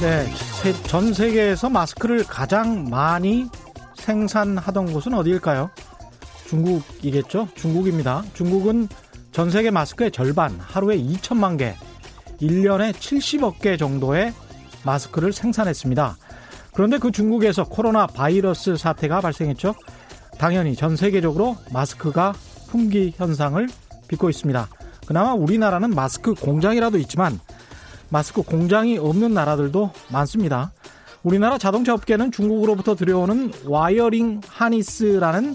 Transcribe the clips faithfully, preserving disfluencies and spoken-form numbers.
네, 전 세계에서 마스크를 가장 많이 생산하던 곳은 어디일까요? 중국이겠죠? 중국입니다. 중국은 전 세계 마스크의 절반, 하루에 이천만 개, 일 년에 칠십억 개 정도의 마스크를 생산했습니다. 그런데 그 중국에서 코로나 바이러스 사태가 발생했죠. 당연히 전 세계적으로 마스크가 품귀 현상을 빚고 있습니다. 그나마 우리나라는 마스크 공장이라도 있지만 마스크 공장이 없는 나라들도 많습니다. 우리나라 자동차 업계는 중국으로부터 들여오는 와이어링 하니스라는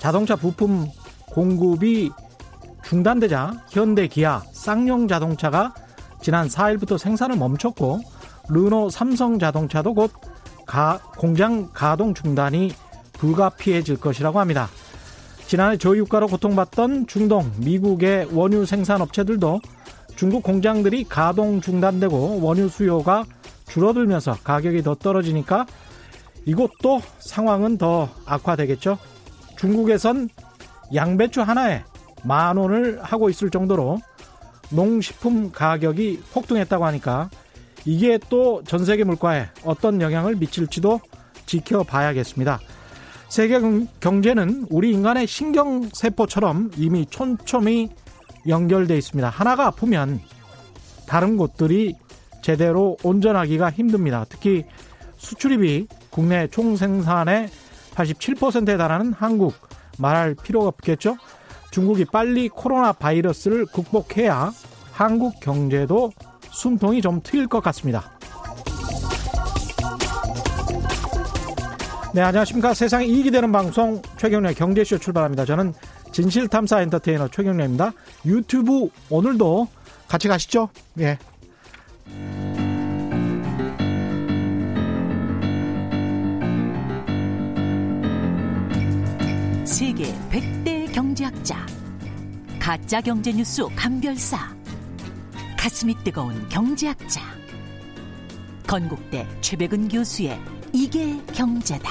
자동차 부품 공급이 중단되자 현대, 기아, 쌍용 자동차가 지난 사일부터 생산을 멈췄고 르노, 삼성 자동차도 곧 가, 공장 가동 중단이 불가피해질 것이라고 합니다. 지난해 저유가로 고통받던 중동, 미국의 원유 생산 업체들도 중국 공장들이 가동 중단되고 원유 수요가 줄어들면서 가격이 더 떨어지니까 이것도 상황은 더 악화되겠죠. 중국에선 양배추 하나에 만 원을 하고 있을 정도로 농식품 가격이 폭등했다고 하니까 이게 또 전 세계 물가에 어떤 영향을 미칠지도 지켜봐야겠습니다. 세계 경제는 우리 인간의 신경세포처럼 이미 촘촘히 연결되어 있습니다. 하나가 아프면 다른 곳들이 제대로 온전하기가 힘듭니다. 특히 수출입이 국내 총생산의 팔십칠 퍼센트에 달하는 한국, 말할 필요가 없겠죠. 중국이 빨리 코로나 바이러스를 극복해야 한국 경제도 숨통이 좀 트일 것 같습니다. 네, 안녕하십니까. 세상에 이익이 되는 방송 최경래 경제쇼 출발합니다. 저는 진실탐사 엔터테이너 최경래입니다. 유튜브 오늘도 같이 가시죠. 예. 세계 백 대 경제학자, 가짜 경제 뉴스 감별사, 가슴이 뜨거운 경제학자, 건국대 최백은 교수의 이게 경제다.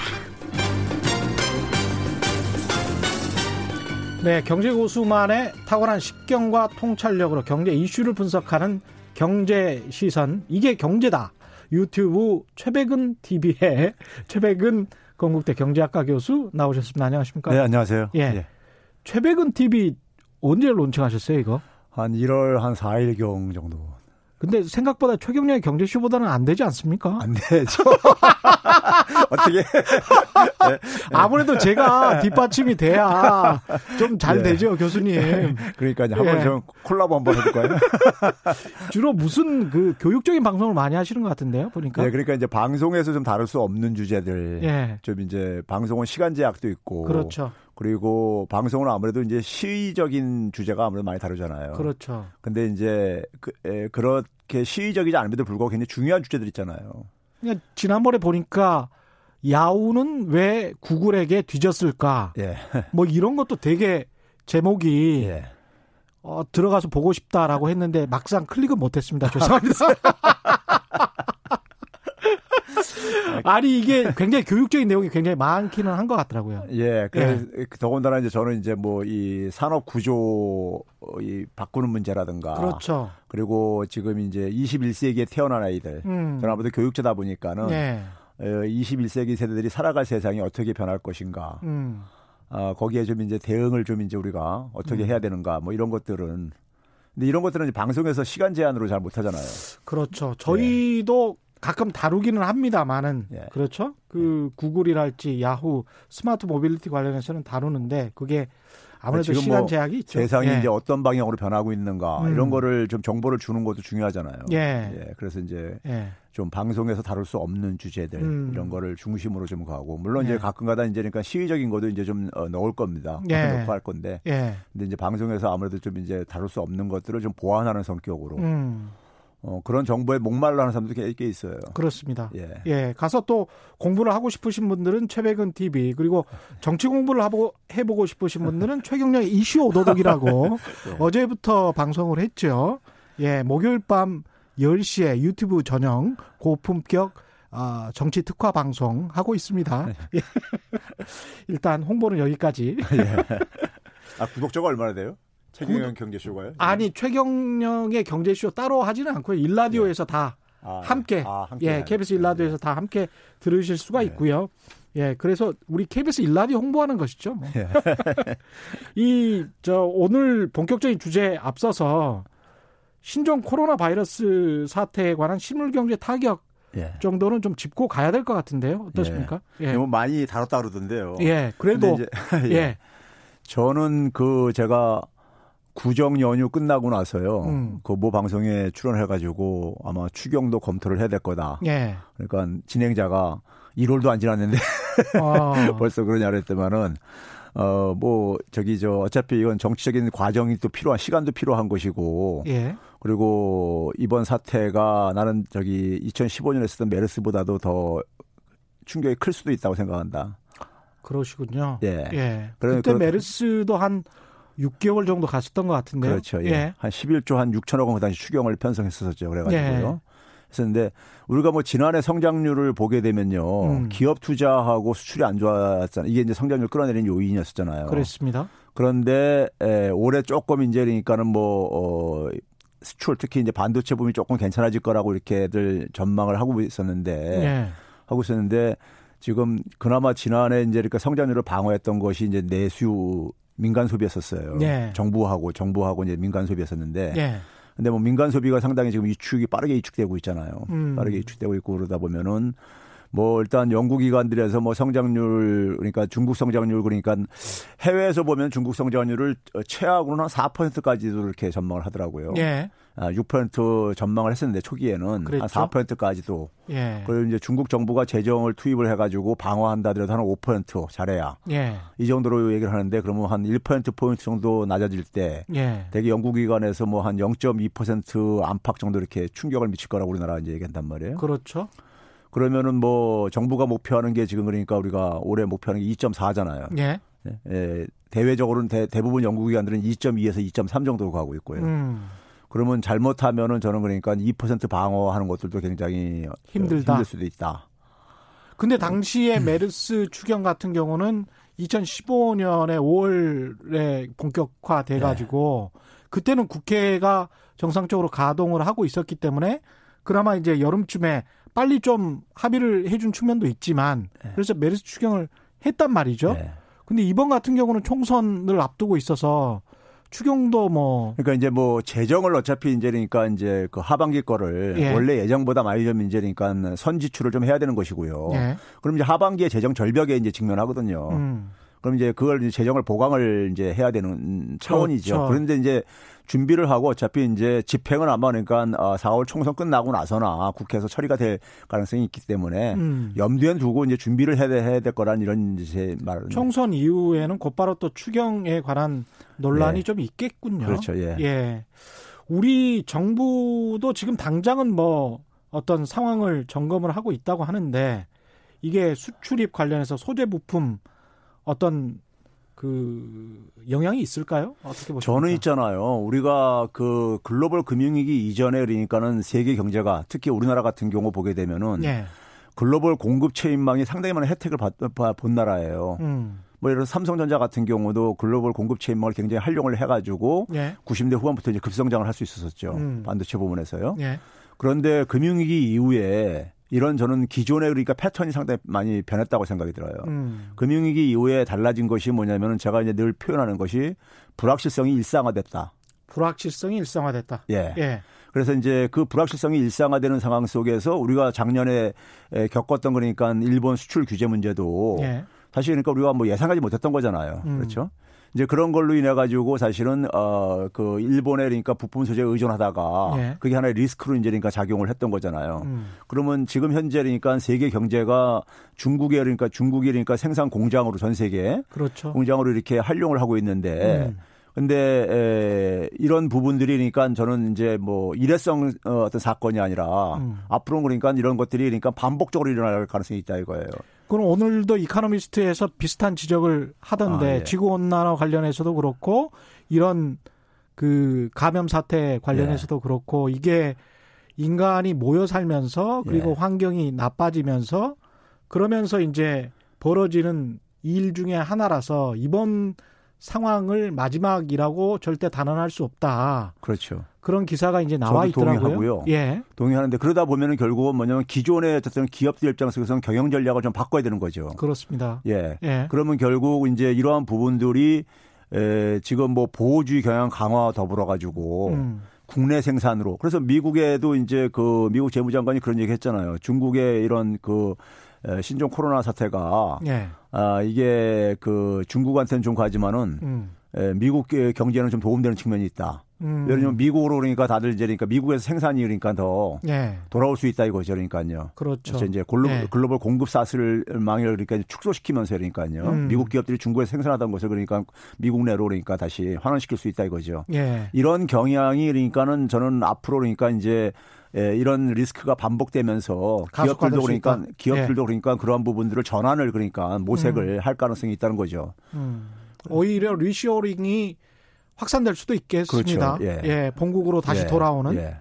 네, 경제 고수만의 탁월한 식견과 통찰력으로 경제 이슈를 분석하는 경제 시선, 이게 경제다. 유튜브 최백은 티비의 최백은 건국대 경제학과 교수 나오셨습니다. 안녕하십니까? 네, 안녕하세요. 예, 예. 최백은 티비 언제 론칭하셨어요, 이거? 한 일월 한 사일경 정도. 근데 생각보다 최경영의 경제쇼보다는 안 되지 않습니까? 안 되죠. 어떻게? 네. 아무래도 제가 뒷받침이 돼야 좀 잘 네. 되죠, 교수님. 그러니까요. 한번 예. 좀 콜라보 한번 해볼까요? 주로 무슨 그 교육적인 방송을 많이 하시는 것 같은데요, 보니까. 네, 그러니까 이제 방송에서 좀 다룰 수 없는 주제들. 예. 좀 이제 방송은 시간 제약도 있고. 그렇죠. 그리고 방송은 아무래도 이제 시의적인 주제가 아무래도 많이 다루잖아요. 그렇죠. 근데 이제 그, 에, 그렇게 시의적이지 않음에도 불구하고 굉장히 중요한 주제들 있잖아요. 그러니까 지난번에 보니까 야후는 왜 구글에게 뒤졌을까? 예. 뭐 이런 것도 되게 제목이 예. 어, 들어가서 보고 싶다라고 했는데 막상 클릭은 못했습니다. 죄송합니다. 아니 이게 굉장히 교육적인 내용이 굉장히 많기는 한 것 같더라고요. 예, 그래서 예. 더군다나 이제 저는 이제 뭐 이 산업 구조 이 바꾸는 문제라든가, 그렇죠. 그리고 지금 이제 이십일 세기에 태어난 아이들, 음. 저는 아무래도 교육자다 보니까는 예. 이십일 세기 세대들이 살아갈 세상이 어떻게 변할 것인가, 음. 아, 거기에 좀 이제 대응을 좀 이제 우리가 어떻게 음. 해야 되는가, 뭐 이런 것들은, 근데 이런 것들은 이제 방송에서 시간 제한으로 잘 못 하잖아요. 그렇죠. 저희도 예. 가끔 다루기는 합니다만은 예. 그렇죠. 그 예. 구글이랄지 야후, 스마트 모빌리티 관련해서는 다루는데 그게 아무래도 시간 뭐 제약이 있죠. 세상이 예. 이제 어떤 방향으로 변하고 있는가 음. 이런 거를 좀 정보를 주는 것도 중요하잖아요. 예. 예. 그래서 이제 예. 좀 방송에서 다룰 수 없는 주제들 음. 이런 거를 중심으로 좀 가고 물론 예. 이제 가끔가다 이제 그러니까 시의적인 것도 이제 좀 넣을 겁니다. 예. 넣고 할 건데. 예. 근데 이제 방송에서 아무래도 좀 이제 다룰 수 없는 것들을 좀 보완하는 성격으로. 음. 어, 그런 정보에 목말라 하는 사람도 꽤 있어요. 그렇습니다. 예. 예. 가서 또 공부를 하고 싶으신 분들은 최백은 티비, 그리고 정치 공부를 하고, 해보고 싶으신 분들은 최경영 이슈 오도독이라고 예. 어제부터 방송을 했죠. 예. 목요일 밤 열 시에 유튜브 전용 고품격 어, 정치 특화 방송 하고 있습니다. 예. 일단 홍보는 여기까지. 예. 아, 구독자가 얼마나 돼요? 최경영 경제쇼가요? 아니 최경영의 경제쇼 따로 하지는 않고요. 일라디오에서 예. 다 아, 함께, 아, 함께 예, 케이비에스 일라디오에서 다 함께 들으실 수가 네. 있고요. 예, 그래서 우리 케이비에스 일라디오 홍보하는 것이죠. 뭐. 예. 이, 저, 오늘 본격적인 주제에 앞서서 신종 코로나 바이러스 사태에 관한 실물경제 타격 예. 정도는 좀 짚고 가야 될 것 같은데요. 어떠십니까? 예. 예. 뭐 많이 다뤘다 그러던데요. 예, 그래도. 이제, 예. 예. 저는 그 제가 구정 연휴 끝나고 나서요. 음. 그 모 방송에 출연해가지고 아마 추경도 검토를 해야 될 거다. 예. 그러니까 진행자가 일월도 안 지났는데 아. 벌써 그러냐 그랬더만은 어, 뭐 저기 저 어차피 이건 정치적인 과정이 또 필요한 시간도 필요한 것이고 예. 그리고 이번 사태가 나는 저기 이천십오 년에 쓰던 메르스보다도 더 충격이 클 수도 있다고 생각한다. 그러시군요. 예. 예. 그때 그런... 메르스도 한 육 개월 정도 갔었던 것 같은데요. 그렇죠. 예. 예. 한 십일조 한 육천억 원 그 당시 추경을 편성했었죠. 그래가지고요. 예. 그런데 우리가 뭐 지난해 성장률을 보게 되면요. 음. 기업 투자하고 수출이 안 좋았잖아요. 이게 이제 성장률 끌어내리는 요인이었었잖아요. 그렇습니다. 그런데 에, 올해 조금 이제 그러니까는 뭐 어, 수출 특히 이제 반도체 부분이 조금 괜찮아질 거라고 이렇게들 전망을 하고 있었는데 예. 하고 있었는데 지금 그나마 지난해 이제 그러니까 성장률을 방어했던 것이 이제 내수 민간 소비였었어요. 예. 정부하고 정부하고 이제 민간 소비였었는데. 예. 근데 뭐 민간 소비가 상당히 지금 이축이 빠르게 이축되고 있잖아요. 음. 빠르게 이축되고 있고 그러다 보면은 뭐 일단 연구기관들에서 뭐 성장률 그러니까 중국 성장률 그러니까 해외에서 보면 중국 성장률을 최악으로는 한 사 퍼센트까지도 이렇게 전망을 하더라고요. 예. 아, 육 퍼센트 전망을 했었는데 초기에는 그랬죠? 한 사 퍼센트까지도. 예. 그리고 이제 중국 정부가 재정을 투입을 해가지고 방어한다 하더라도 한 오 퍼센트 잘해야. 예. 이 정도로 얘기를 하는데 그러면 한 일 퍼센트 포인트 정도 낮아질 때 예. 되게 연구기관에서 뭐 한 영 점 이 퍼센트 안팎 정도 이렇게 충격을 미칠 거라고 우리나라 이제 얘기한단 말이에요. 그렇죠. 그러면은 뭐 정부가 목표하는 게 지금 그러니까 우리가 올해 목표하는 게 이 점 사잖아요. 예. 예. 대외적으로는 대, 대부분 연구기관들은 이 점 이에서 이 점 삼 정도로 가고 있고요. 음. 그러면 잘못하면은 저는 그러니까 이 퍼센트 방어하는 것들도 굉장히 힘들다. 힘들 수도 있다. 근데 당시에 음. 메르스 추경 같은 경우는 이천십오 년에 오월에 본격화돼 가지고 예. 그때는 국회가 정상적으로 가동을 하고 있었기 때문에 그나마 이제 여름쯤에 빨리 좀 합의를 해준 측면도 있지만 그래서 메르스 추경을 했단 말이죠. 그런데 네. 이번 같은 경우는 총선을 앞두고 있어서 추경도 뭐 그러니까 이제 뭐 재정을 어차피 이제 그러니까 이제 그 하반기 거를 예. 원래 예정보다 많이 좀 이제 그러니까 선지출을 좀 해야 되는 것이고요. 예. 그럼 이제 하반기에 재정 절벽에 이제 직면하거든요. 음. 그럼 이제 그걸 이제 재정을 보강을 이제 해야 되는 차원이죠. 그렇죠. 그런데 이제 준비를 하고 어차피 이제 집행은 아마 그러니까 사월 총선 끝나고 나서나 국회에서 처리가 될 가능성이 있기 때문에 음. 염두에 두고 이제 준비를 해야 될 거란 이런 이제 말. 총선 이후에는 곧바로 또 추경에 관한 논란이 예. 좀 있겠군요. 그렇죠. 예. 예. 우리 정부도 지금 당장은 뭐 어떤 상황을 점검을 하고 있다고 하는데 이게 수출입 관련해서 소재 부품 어떤 그 영향이 있을까요? 어떻게 보십니까? 저는 있잖아요. 우리가 그 글로벌 금융위기 이전에 그러니까는 세계 경제가 특히 우리나라 같은 경우 보게 되면은 예. 글로벌 공급 체인망이 상당히 많은 혜택을 받, 본 나라예요. 음. 뭐 예를 들어 삼성전자 같은 경우도 글로벌 공급 체인망을 굉장히 활용을 해가지고 예. 구십 년대 후반부터 이제 급성장을 할 수 있었었죠. 음. 반도체 부분에서요. 예. 그런데 금융위기 이후에 이런 저는 기존에 그러니까 패턴이 상당히 많이 변했다고 생각이 들어요. 음. 금융위기 이후에 달라진 것이 뭐냐면은 제가 이제 늘 표현하는 것이 불확실성이 일상화됐다. 불확실성이 일상화됐다. 예. 예. 그래서 이제 그 불확실성이 일상화되는 상황 속에서 우리가 작년에 겪었던 그러니까 일본 수출 규제 문제도 예. 사실 그러니까 우리가 뭐 예상하지 못했던 거잖아요. 음. 그렇죠? 이제 그런 걸로 인해 가지고 사실은 어 그 일본에 그러니까 부품 소재에 의존하다가 예. 그게 하나의 리스크로 이제 그러니까 작용을 했던 거잖아요. 음. 그러면 지금 현재 그러니까 세계 경제가 중국에 그러니까 중국이 그러니까 생산 공장으로 전 세계 그렇죠. 공장으로 이렇게 활용을 하고 있는데 음. 근데 에, 이런 부분들이 그러니까 저는 이제 뭐 일회성 어떤 사건이 아니라 음. 앞으로는 그러니까 이런 것들이 그러니까 반복적으로 일어날 가능성이 있다 이거예요. 그럼 오늘도 이코노미스트에서 비슷한 지적을 하던데 아, 예. 지구온난화 관련해서도 그렇고 이런 그 감염 사태 관련해서도 예. 그렇고 이게 인간이 모여 살면서 그리고 예. 환경이 나빠지면서 그러면서 이제 벌어지는 일 중에 하나라서 이번 상황을 마지막이라고 절대 단언할 수 없다. 그렇죠. 그런 기사가 이제 나와 있더라고요. 동의하고요. 예. 동의하는데 그러다 보면은 결국은 뭐냐면 기존의 어쨌든 기업들 입장에서는 경영 전략을 좀 바꿔야 되는 거죠. 그렇습니다. 예. 예. 그러면 결국 이제 이러한 부분들이 에 지금 뭐 보호주의 경향 강화와 더불어 가지고 음. 국내 생산으로. 그래서 미국에도 이제 그 미국 재무장관이 그런 얘기 했잖아요. 중국의 이런 그 신종 코로나 사태가 예. 아, 이게 그 중국한테는 좀 가지만은 음. 미국 경제에는 좀 도움되는 측면이 있다. 음. 왜냐하면 미국으로 그러니까 다들 이제 그러니까 미국에서 생산이 그러니까 더 예. 돌아올 수 있다 이거죠. 그러니까요. 그렇죠. 그래서 이제 글로벌, 예. 글로벌 공급 사슬 망을 그러니까 축소시키면서 그러니까요. 음. 미국 기업들이 중국에서 생산하던 것을 그러니까 미국 내로 그러니까 다시 환원시킬 수 있다 이거죠. 예. 이런 경향이 그러니까는 저는 앞으로 그러니까 이제 예, 이런 리스크가 반복되면서 기업들도 그러니까 기업들도 예. 그러니까 그러한 부분들을 전환을 그러니까 모색을 음. 할 가능성이 있다는 거죠. 음. 오히려 리쇼링이 확산될 수도 있겠습니다. 그렇죠. 예. 예, 본국으로 다시 예. 돌아오는 예.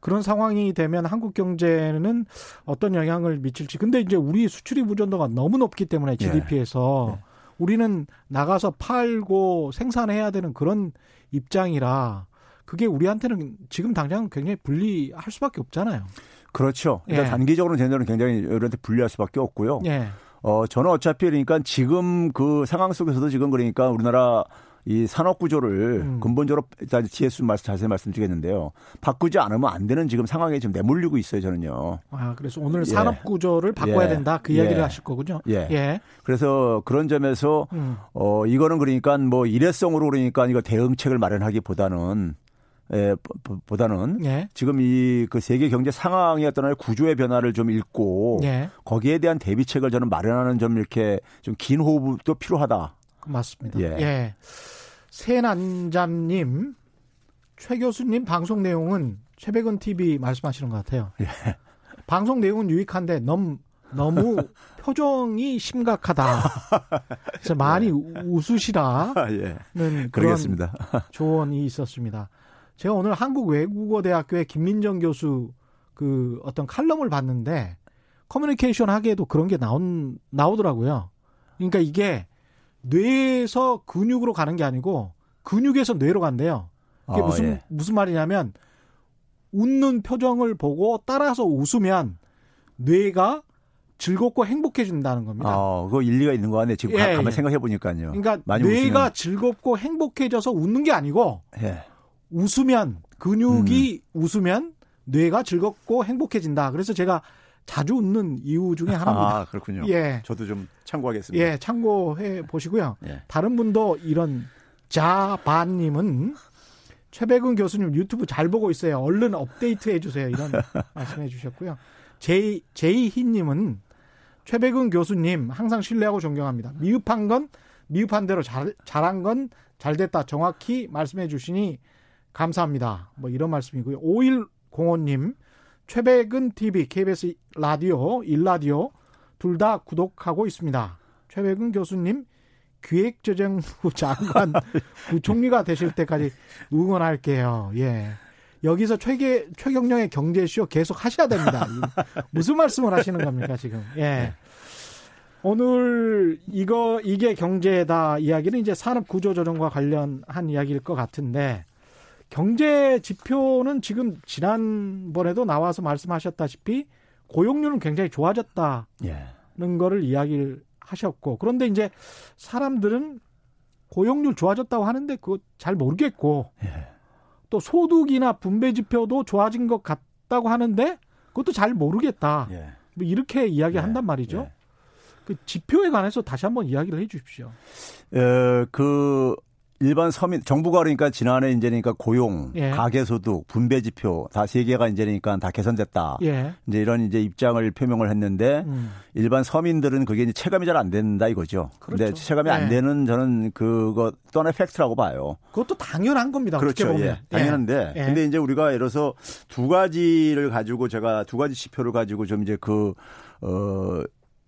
그런 상황이 되면 한국 경제는 어떤 영향을 미칠지. 근데 이제 우리 수출입 의존도가 너무 높기 때문에 지디피에서 예. 예. 우리는 나가서 팔고 생산해야 되는 그런 입장이라 그게 우리한테는 지금 당장 굉장히 불리할 수밖에 없잖아요. 그렇죠. 그러니까 예. 단기적으로는 저는 굉장히 우리한테 불리할 수밖에 없고요. 예. 어, 저는 어차피 그러니까 지금 그 상황 속에서도 지금 그러니까 우리나라 이 산업 구조를 음. 근본적으로 일단 지에스 말씀 자세히 말씀드리겠는데요. 바꾸지 않으면 안 되는 지금 상황에 지금 내몰리고 있어요, 저는요. 아, 그래서 오늘 예. 산업 구조를 바꿔야 예. 된다 그 이야기를 예. 하실 거군요. 예. 예. 그래서 그런 점에서 음. 어, 이거는 그러니까 뭐 일회성으로 그러니까 이거 대응책을 마련하기보다는 예, 보다는 예. 지금 이 그 세계 경제 상황에 따른 구조의 변화를 좀 읽고 예. 거기에 대한 대비책을 저는 마련하는 점 이렇게 좀 긴 호흡도 필요하다. 맞습니다. 예. 예. 세난자님, 최 교수님 방송 내용은 최백은 티비 말씀하시는 것 같아요. 예. 방송 내용은 유익한데 너무 너무 표정이 심각하다. 그래서 많이 예. 웃으시라는 예. 그런 조언이 있었습니다. 제가 오늘 한국외국어대학교의 김민정 교수 그 어떤 칼럼을 봤는데 커뮤니케이션 하기에도 그런 게 나온, 나오더라고요. 그러니까 이게 뇌에서 근육으로 가는 게 아니고 근육에서 뇌로 간대요. 그게 어, 무슨, 예. 무슨 말이냐면 웃는 표정을 보고 따라서 웃으면 뇌가 즐겁고 행복해진다는 겁니다. 아, 그거 일리가 있는 거 같네. 지금 예, 가만 예. 생각해 보니까요. 그러니까 뇌가 웃으면... 즐겁고 행복해져서 웃는 게 아니고 예. 웃으면 근육이 음. 웃으면 뇌가 즐겁고 행복해진다. 그래서 제가 자주 웃는 이유 중에 하나입니다. 아, 그렇군요. 예, 저도 좀 참고하겠습니다. 예, 참고해 보시고요. 예. 다른 분도 이런 자반님은 최백은 교수님 유튜브 잘 보고 있어요. 얼른 업데이트해 주세요. 이런 말씀해 주셨고요. 제이 제이희님은 최백은 교수님 항상 신뢰하고 존경합니다. 미흡한 건 미흡한 대로 잘 잘한 건 잘됐다. 정확히 말씀해 주시니. 감사합니다. 뭐 이런 말씀이고요. 오일공오 님, 최백은 티비, 케이비에스 라디오, 일라디오 둘 다 구독하고 있습니다. 최백은 교수님 기획재정부 장관 부총리가 되실 때까지 응원할게요. 예. 여기서 최계, 최경영의 경제쇼 계속 하셔야 됩니다. 무슨 말씀을 하시는 겁니까 지금? 예. 오늘 이거 이게 경제다 이야기는 이제 산업 구조 조정과 관련한 이야기일 것 같은데. 경제 지표는 지금 지난번에도 나와서 말씀하셨다시피 고용률은 굉장히 좋아졌다는 예. 거를 이야기를 하셨고 그런데 이제 사람들은 고용률 좋아졌다고 하는데 그거 잘 모르겠고 예. 또 소득이나 분배 지표도 좋아진 것 같다고 하는데 그것도 잘 모르겠다. 예. 뭐 이렇게 이야기한단 예. 말이죠. 예. 그 지표에 관해서 다시 한번 이야기를 해 주십시오. 에, 그... 일반 서민 정부가 그러니까 지난해 이제니까 고용, 예. 가계소득, 분배지표 다 세 개가 이제니까 다 개선됐다. 예. 이제 이런 이제 입장을 표명을 했는데 음. 일반 서민들은 그게 이제 체감이 잘 안 된다 이거죠. 그런데 그렇죠. 체감이 예. 안 되는 저는 그거 또 하나의 팩트라고 봐요. 그것도 당연한 겁니다. 그렇죠. 어떻게 보면. 예. 당연한데 예. 근데 이제 우리가 예를 들어서 두 가지를 가지고 제가 두 가지 지표를 가지고 좀 이제 그 어.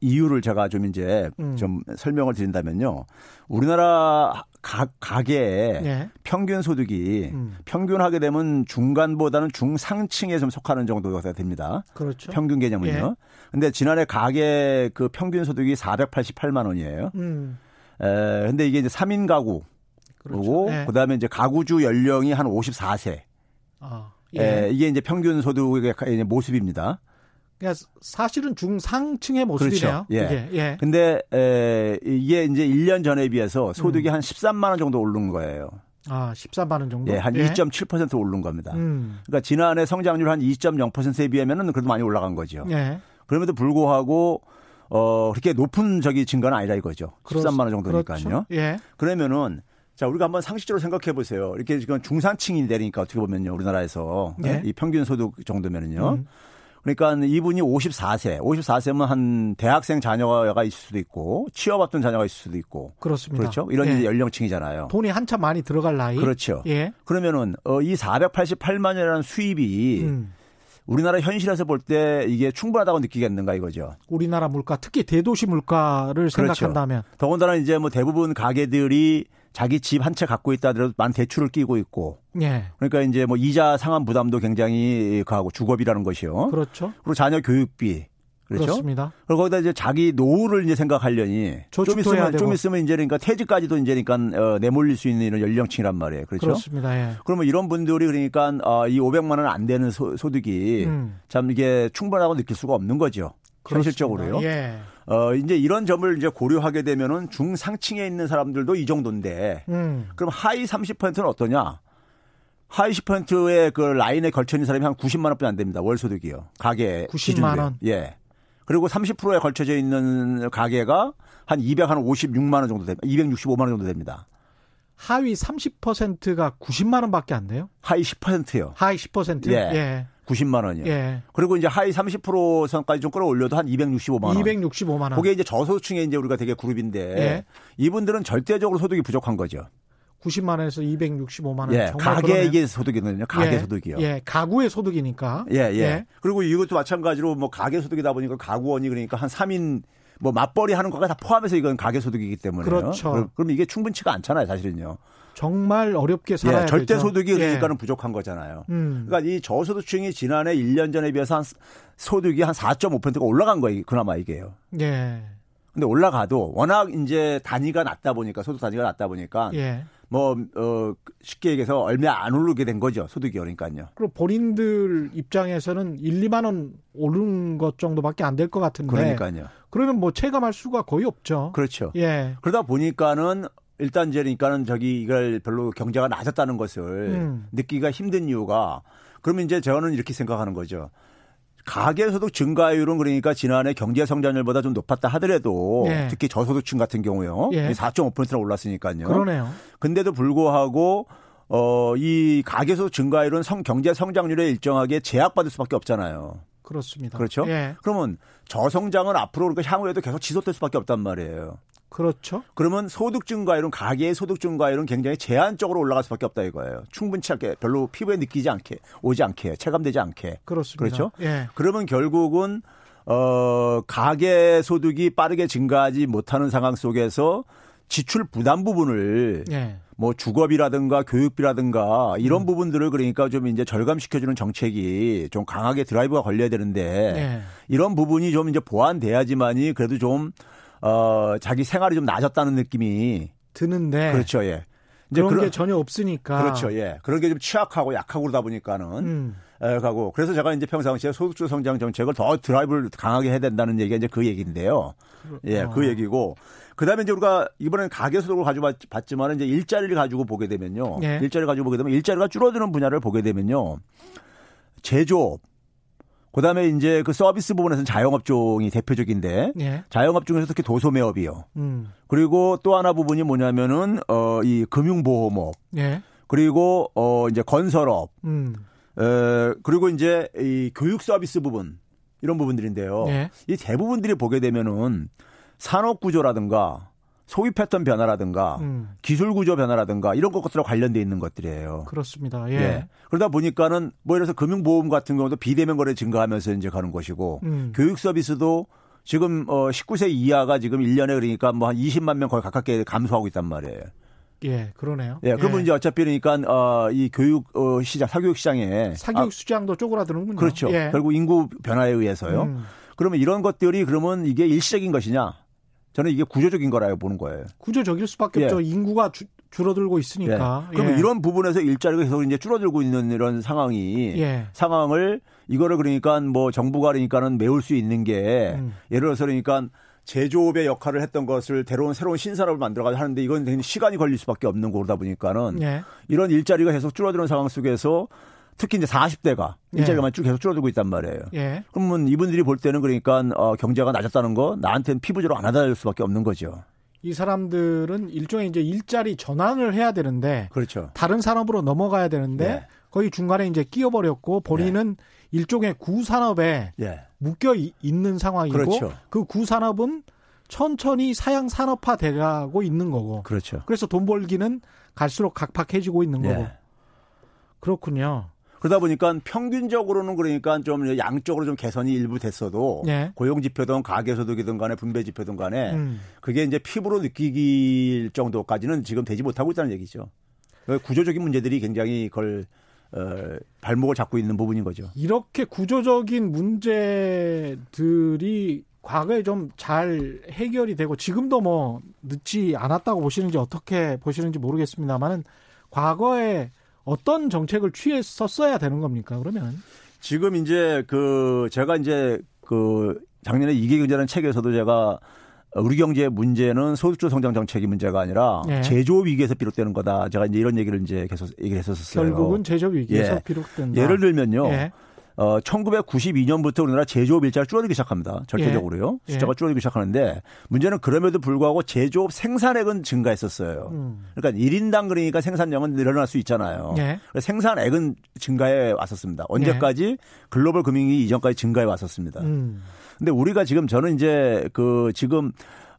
이유를 제가 좀 이제 음. 좀 설명을 드린다면요. 우리나라 가, 가계의 예. 평균 소득이 음. 평균하게 되면 중간보다는 중상층에 좀 속하는 정도가 됩니다. 그렇죠. 평균 개념은요. 그런데 예. 지난해 가계 그 평균 소득이 사백팔십팔만 원이에요. 음. 에, 근데 이게 이제 삼 인 가구고 그렇죠. 예. 그다음에 이제 가구주 연령이 한 오십사 세. 아, 예. 예, 이게 이제 평균 소득의 모습입니다. 그러니까 사실은 중상층의 모습이네요. 그렇죠. 예. 예. 예. 근데 에, 이게 이제 일 년 전에 비해서 소득이 음. 한 십삼만 원 정도 오른 거예요. 아, 십삼만 원 정도? 예, 한 예. 이 점 칠 퍼센트 오른 겁니다. 음. 그러니까 지난해 성장률 한 이 점 영 퍼센트에 비하면은 그래도 많이 올라간 거죠. 예. 그럼에도 불구하고 어, 그렇게 높은 저기 증가는 아니라 이거죠. 그렇소, 십삼만 원 정도니까요. 그렇죠. 예. 그러면은 자, 우리가 한번 상식적으로 생각해 보세요. 이렇게 지금 중산층이 되니까 어떻게 보면요, 우리나라에서 예. 이 평균 소득 정도면은요. 음. 그러니까 이분이 오십사 세, 오십사 세면 한 대학생 자녀가 있을 수도 있고 취업 앞둔 자녀가 있을 수도 있고. 그렇습니다. 그렇죠. 이런 예. 연령층이잖아요. 돈이 한참 많이 들어갈 나이. 그렇죠. 예. 그러면은 이 사백팔십팔만 원이라는 수입이 음. 우리나라 현실에서 볼 때 이게 충분하다고 느끼겠는가 이거죠. 우리나라 물가, 특히 대도시 물가를 생각한다면. 그렇죠. 더군다나 이제 뭐 대부분 가게들이 자기 집 한 채 갖고 있다 하더라도 많은 대출을 끼고 있고. 예. 그러니까 이제 뭐 이자 상환 부담도 굉장히 가고 주거비라는 것이요. 그렇죠. 그리고 자녀 교육비. 그렇죠. 그렇습니다. 그리고 거기다 이제 자기 노후를 이제 생각하려니 좀 있으면 좀 있으면 이제 그러니까 퇴직까지도 이제 그러니까 어, 내몰릴 수 있는 이런 연령층이란 말이에요. 그렇죠. 그렇습니다. 예. 그러면 이런 분들이 그러니까 어, 이 오백만 원 안 되는 소, 소득이 음. 참 이게 충분하다고 느낄 수가 없는 거죠. 현실적으로요. 예. 어, 이제 이런 점을 이제 고려하게 되면은 중상층에 있는 사람들도 이 정도인데, 음. 그럼 하위 삼십 퍼센트는 어떠냐? 하위 십 퍼센트의 그 라인에 걸쳐 있는 사람이 한 구십만 원뿐 안 됩니다. 월 소득이요. 가게 구십만 기준으로. 원. 예. 그리고 삼십 퍼센트에 걸쳐져 있는 가게가 한 이백오십육만 원 정도 됩니다. 이백육십오만 원 정도 됩니다. 하위 삼십 퍼센트가 구십만 원밖에 안 돼요? 하위 십 퍼센트요. 하위 십 퍼센트. 예. 예. 구십만 원이요. 예. 그리고 이제 하위 삼십 퍼센트 선까지 좀 끌어올려도 한 이백육십오만 원. 이백육십오만 원. 그게 이제 저소득층의 이제 우리가 되게 그룹인데 예. 이분들은 절대적으로 소득이 부족한 거죠. 구십만 원에서 이백육십오만 원. 예. 가계의 소득이거든요. 가계 예. 소득이요. 예. 가구의 소득이니까. 예, 예. 예. 그리고 이것도 마찬가지로 뭐 가계 소득이다 보니까 가구원이 그러니까 한 삼 인 뭐 맞벌이 하는 거가 다 포함해서 이건 가계 소득이기 때문에요. 그렇죠. 그럼 이게 충분치가 않잖아요, 사실은요. 정말 어렵게 살아야 예, 절대 되죠. 소득이 그러니까는 예. 부족한 거잖아요. 음. 그러니까 이 저소득층이 지난해 일 년 전에 비해서 한 소득이 한 사 점 오 퍼센트가 올라간 거예요. 그나마 이게요. 예. 근데 올라가도 워낙 이제 단위가 낮다 보니까 소득 단위가 낮다 보니까 예. 뭐 어, 쉽게 얘기해서 얼마 안 오르게 된 거죠. 소득이 그러니까요. 그리고 본인들 입장에서는 일, 이만 원 오른 것 정도밖에 안 될 것 같은데. 그러니까요. 그러면 뭐 체감할 수가 거의 없죠. 그렇죠. 예. 그러다 보니까는 일단 이제 그러니까는 저기 이걸 별로 경제가 낮았다는 것을 음. 느끼기가 힘든 이유가 그러면 이제 저는 이렇게 생각하는 거죠. 가계소득 증가율은 그러니까 지난해 경제성장률보다 좀 높았다 하더라도 예. 특히 저소득층 같은 경우요. 예. 사 점 오 퍼센트나 올랐으니까요. 그러네요. 근데도 불구하고 어, 이 가계소득 증가율은 성, 경제성장률에 일정하게 제약받을 수밖에 없잖아요. 그렇습니다. 그렇죠? 예. 그러면 저성장은 앞으로 그러니까 향후에도 계속 지속될 수밖에 없단 말이에요. 그렇죠. 그러면 소득 증가율은 가계의 소득 증가율은 굉장히 제한적으로 올라갈 수밖에 없다 이거예요. 충분치 않게 별로 피부에 느끼지 않게 오지 않게 체감되지 않게. 그렇습니다. 그렇죠. 예. 그러면 결국은 어, 가계 소득이 빠르게 증가하지 못하는 상황 속에서 지출 부담 부분을 예. 뭐 주거비라든가 교육비라든가 이런 음. 부분들을 그러니까 좀 이제 절감시켜주는 정책이 좀 강하게 드라이브가 걸려야 되는데 예. 이런 부분이 좀 이제 보완돼야지만이 그래도 좀 어, 자기 생활이 좀 낮았다는 느낌이 드는데. 그렇죠, 예. 이제 그런, 그런 게 전혀 없으니까. 그렇죠, 예. 그런 게 좀 취약하고 약하고 그러다 보니까는. 음. 에, 가고. 그래서 제가 이제 평상시에 소득주 성장 정책을 더 드라이브를 강하게 해야 된다는 얘기가 이제 그 얘기인데요. 예, 어. 그 얘기고. 그 다음에 이제 우리가 이번엔 가계소득을 가지고 봤지만 이제 일자리를 가지고 보게 되면요. 예. 일자리를 가지고 보게 되면 일자리가 줄어드는 분야를 보게 되면요. 제조업. 그다음에 이제 그 서비스 부분에서는 자영업종이 대표적인데 예. 자영업 중에서 특히 도소매업이요. 음. 그리고 또 하나 부분이 뭐냐면은 어, 이 금융보험업. 예. 그리고 어, 이제 건설업. 음. 에, 그리고 이제 이 교육 서비스 부분 이런 부분들인데요. 예. 이 대부분들이 보게 되면은 산업 구조라든가 소비 패턴 변화라든가 음. 기술 구조 변화라든가 이런 것들과 관련돼 있는 것들이에요. 그렇습니다. 예. 예. 그러다 보니까는 뭐 예를 들어서 금융보험 같은 경우도 비대면 거래 증가하면서 이제 가는 것이고 음. 교육 서비스도 지금 어 십구 세 이하가 지금 일 년에 그러니까 뭐 한 이십만 명 거의 가깝게 감소하고 있단 말이에요. 예, 그러네요. 예, 그러면 예. 이제 어차피 그러니까 어, 이 교육 어, 시장, 사교육 시장에 사교육 아, 시장도 쪼그라드는군요. 그렇죠. 예. 결국 인구 변화에 의해서요. 음. 그러면 이런 것들이 그러면 이게 일시적인 것이냐? 저는 이게 구조적인 거라고 보는 거예요. 구조적일 수밖에 예. 없죠. 인구가 주, 줄어들고 있으니까. 예. 그럼 예. 이런 부분에서 일자리가 계속 이제 줄어들고 있는 이런 상황이 예. 상황을 이거를 그러니까 뭐 정부가 그러니까는 메울 수 있는 게 음. 예를 들어서 그러니까 제조업의 역할을 했던 것을 대로운 새로운 신산업을 만들어가야 하는데 이건 굉장히 시간이 걸릴 수밖에 없는 거다 보니까는 예. 이런 일자리가 계속 줄어드는 상황 속에서 특히 이제 사십 대가 일자리가 쭉 예. 계속 줄어들고 있단 말이에요. 예. 그러면 이분들이 볼 때는 그러니까 어, 경제가 낮았다는 거 나한테는 피부적으로 안 와닿을 수밖에 없는 거죠. 이 사람들은 일종의 이제 일자리 전환을 해야 되는데 그렇죠. 다른 산업으로 넘어가야 되는데 예. 거의 중간에 이제 끼어버렸고 본인은 예. 일종의 구산업에 예. 묶여 있는 상황이고 그렇죠. 그 구산업은 천천히 사양산업화 돼가고 있는 거고 그렇죠. 그래서 돈 벌기는 갈수록 각박해지고 있는 거고 예. 그렇군요. 그러다 보니까 평균적으로는 그러니까 좀 양적으로 좀 개선이 일부 됐어도 예. 고용지표든 가계소득이든 간에 분배지표든 간에 음. 그게 이제 피부로 느끼길 정도까지는 지금 되지 못하고 있다는 얘기죠. 구조적인 문제들이 굉장히 그걸 어, 발목을 잡고 있는 부분인 거죠. 이렇게 구조적인 문제들이 과거에 좀 잘 해결이 되고 지금도 뭐 늦지 않았다고 보시는지 어떻게 보시는지 모르겠습니다만은 과거에 어떤 정책을 취했었어야 되는 겁니까? 그러면 지금 이제 그 제가 이제 그 작년에 이계경제라는 책에서도 제가 우리 경제의 문제는 소득주 성장 정책이 문제가 아니라 예. 제조업 위기에서 비롯되는 거다. 제가 이제 이런 얘기를 이제 계속 얘기했었어요. 결국은 제조업 위기에서 예. 비롯된다. 예를 들면요, 예. 어, 천구백구십이 년부터 우리나라 제조업 일자리 줄어들기 시작합니다. 절대적으로요. 예. 숫자가 줄어들기 시작하는데 문제는 그럼에도 불구하고 제조업 생산액은 증가했었어요. 음. 그러니까 일 인당 그러니까 생산량은 늘어날 수 있잖아요. 예. 생산액은 증가해 왔었습니다. 언제까지 예. 글로벌 금융위기 이전까지 증가해 왔었습니다. 음. 근데 우리가 지금 저는 이제 그 지금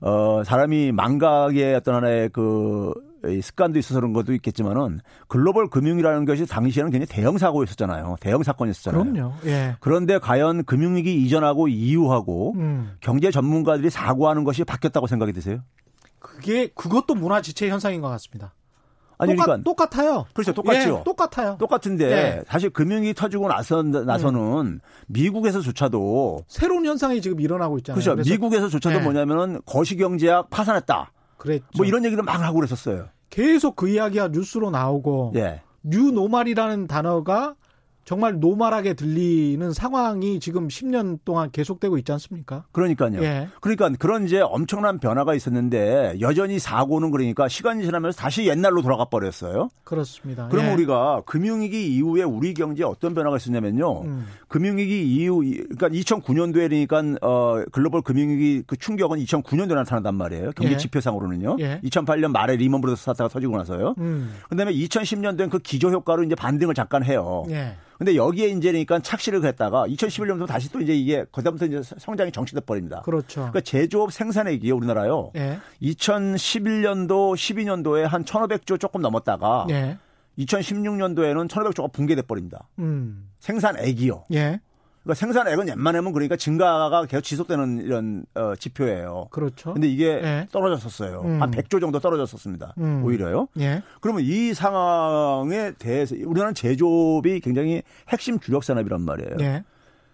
어 사람이 망각의 어떤 하나의 그 습관도 있어서 그런 것도 있겠지만은 글로벌 금융이라는 것이 당시에는 굉장히 대형 사고였었잖아요. 대형 사건이었잖아요. 그럼요. 예. 그런데 과연 금융위기 이전하고 이후하고 음. 경제 전문가들이 사고하는 것이 바뀌었다고 생각이 드세요? 그게 그것도 문화 지체 현상인 것 같습니다. 아니, 똑같, 그러니까. 똑같아요. 그렇죠. 똑같죠. 예, 똑같아요. 똑같은데, 예. 사실 금융이 터지고 나서, 나서는 음. 미국에서조차도. 새로운 현상이 지금 일어나고 있잖아요. 그렇죠. 미국에서조차도 예. 뭐냐면은 거시경제학 파산했다. 그랬죠. 뭐 이런 얘기를 막 하고 그랬었어요. 계속 그 이야기가 뉴스로 나오고. 예. 뉴노멀이라는 단어가 정말 노멀하게 들리는 상황이 지금 십 년 동안 계속되고 있지 않습니까? 그러니까요. 예. 그러니까 그런 이제 엄청난 변화가 있었는데 여전히 사고는 그러니까 시간이 지나면서 다시 옛날로 돌아가 버렸어요. 그렇습니다. 그럼 예. 우리가 금융위기 이후에 우리 경제에 어떤 변화가 있었냐면요. 음. 금융위기 이후 그러니까 이천구 년도에 그러니까 어, 글로벌 금융위기 그 충격은 이천구 년도에 나타난단 말이에요. 경제 지표상으로는요. 예. 이천팔 년 말에 리먼브러더스 사태가 터지고 나서요. 음. 그다음에 이천십 년도엔 그 기저 효과로 이제 반등을 잠깐 해요. 예. 근데 여기에 이제 그러니까 착시를 했다가 이천십일 년부터 다시 또 이제 이게 그다음부터 이제 성장이 정체돼 버립니다. 그렇죠. 그러니까 제조업 생산액이 우리나라요. 예. 이천십일 년도, 십이 년도에 한 천오백 조 조금 넘었다가 예. 이천십육 년도에는 천오백 조가 붕괴돼 버립니다. 음. 생산액이요. 예. 그러니까 생산액은 웬만하면 그러니까 증가가 계속 지속되는 이런 어, 지표예요. 그렇죠. 근데 이게 예. 떨어졌었어요. 음. 한 백 조 정도 떨어졌었습니다. 음. 오히려요. 예. 그러면 이 상황에 대해서 우리나라는 제조업이 굉장히 핵심 주력 산업이란 말이에요. 예.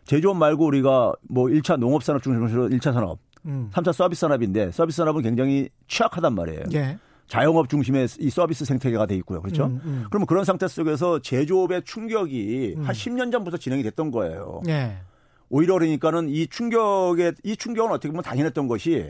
제조업 말고 우리가 뭐 일 차 농업 산업 중심으로 일 차 산업, 음. 삼 차 서비스 산업인데 서비스 산업은 굉장히 취약하단 말이에요. 예. 자영업 중심의 이 서비스 생태계가 돼 있고요. 그렇죠? 음, 음. 그러면 그런 상태 속에서 제조업의 충격이 음. 한 십 년 전부터 진행이 됐던 거예요. 예. 오히려 그러니까는 이 충격에, 이 충격은 어떻게 보면 당연했던 것이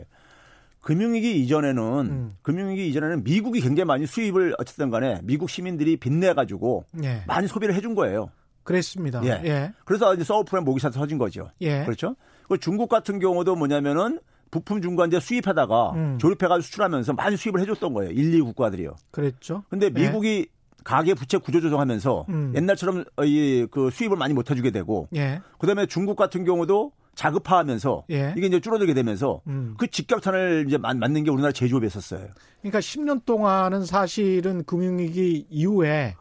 금융위기 이전에는, 음. 금융위기 이전에는 미국이 굉장히 많이 수입을 어쨌든 간에 미국 시민들이 빚내가지고 예. 많이 소비를 해준 거예요. 그랬습니다. 예. 예. 그래서 이제 서브프라임 모기지가 터진 거죠. 예. 그렇죠? 중국 같은 경우도 뭐냐면은 부품 중간재 수입하다가 음. 조립해가지고 수출하면서 많이 수입을 해줬던 거예요. 일, 이 국가들이요. 그랬죠. 근데 미국이 예. 가계 부채 구조 조정하면서 음. 옛날처럼 이 그 수입을 많이 못 해주게 되고, 예. 그다음에 중국 같은 경우도 자급화하면서 예. 이게 이제 줄어들게 되면서 음. 그 직격탄을 이제 맞는 게 우리나라 제조업이었어요. 그러니까 십 년 동안은 사실은 금융위기 이후에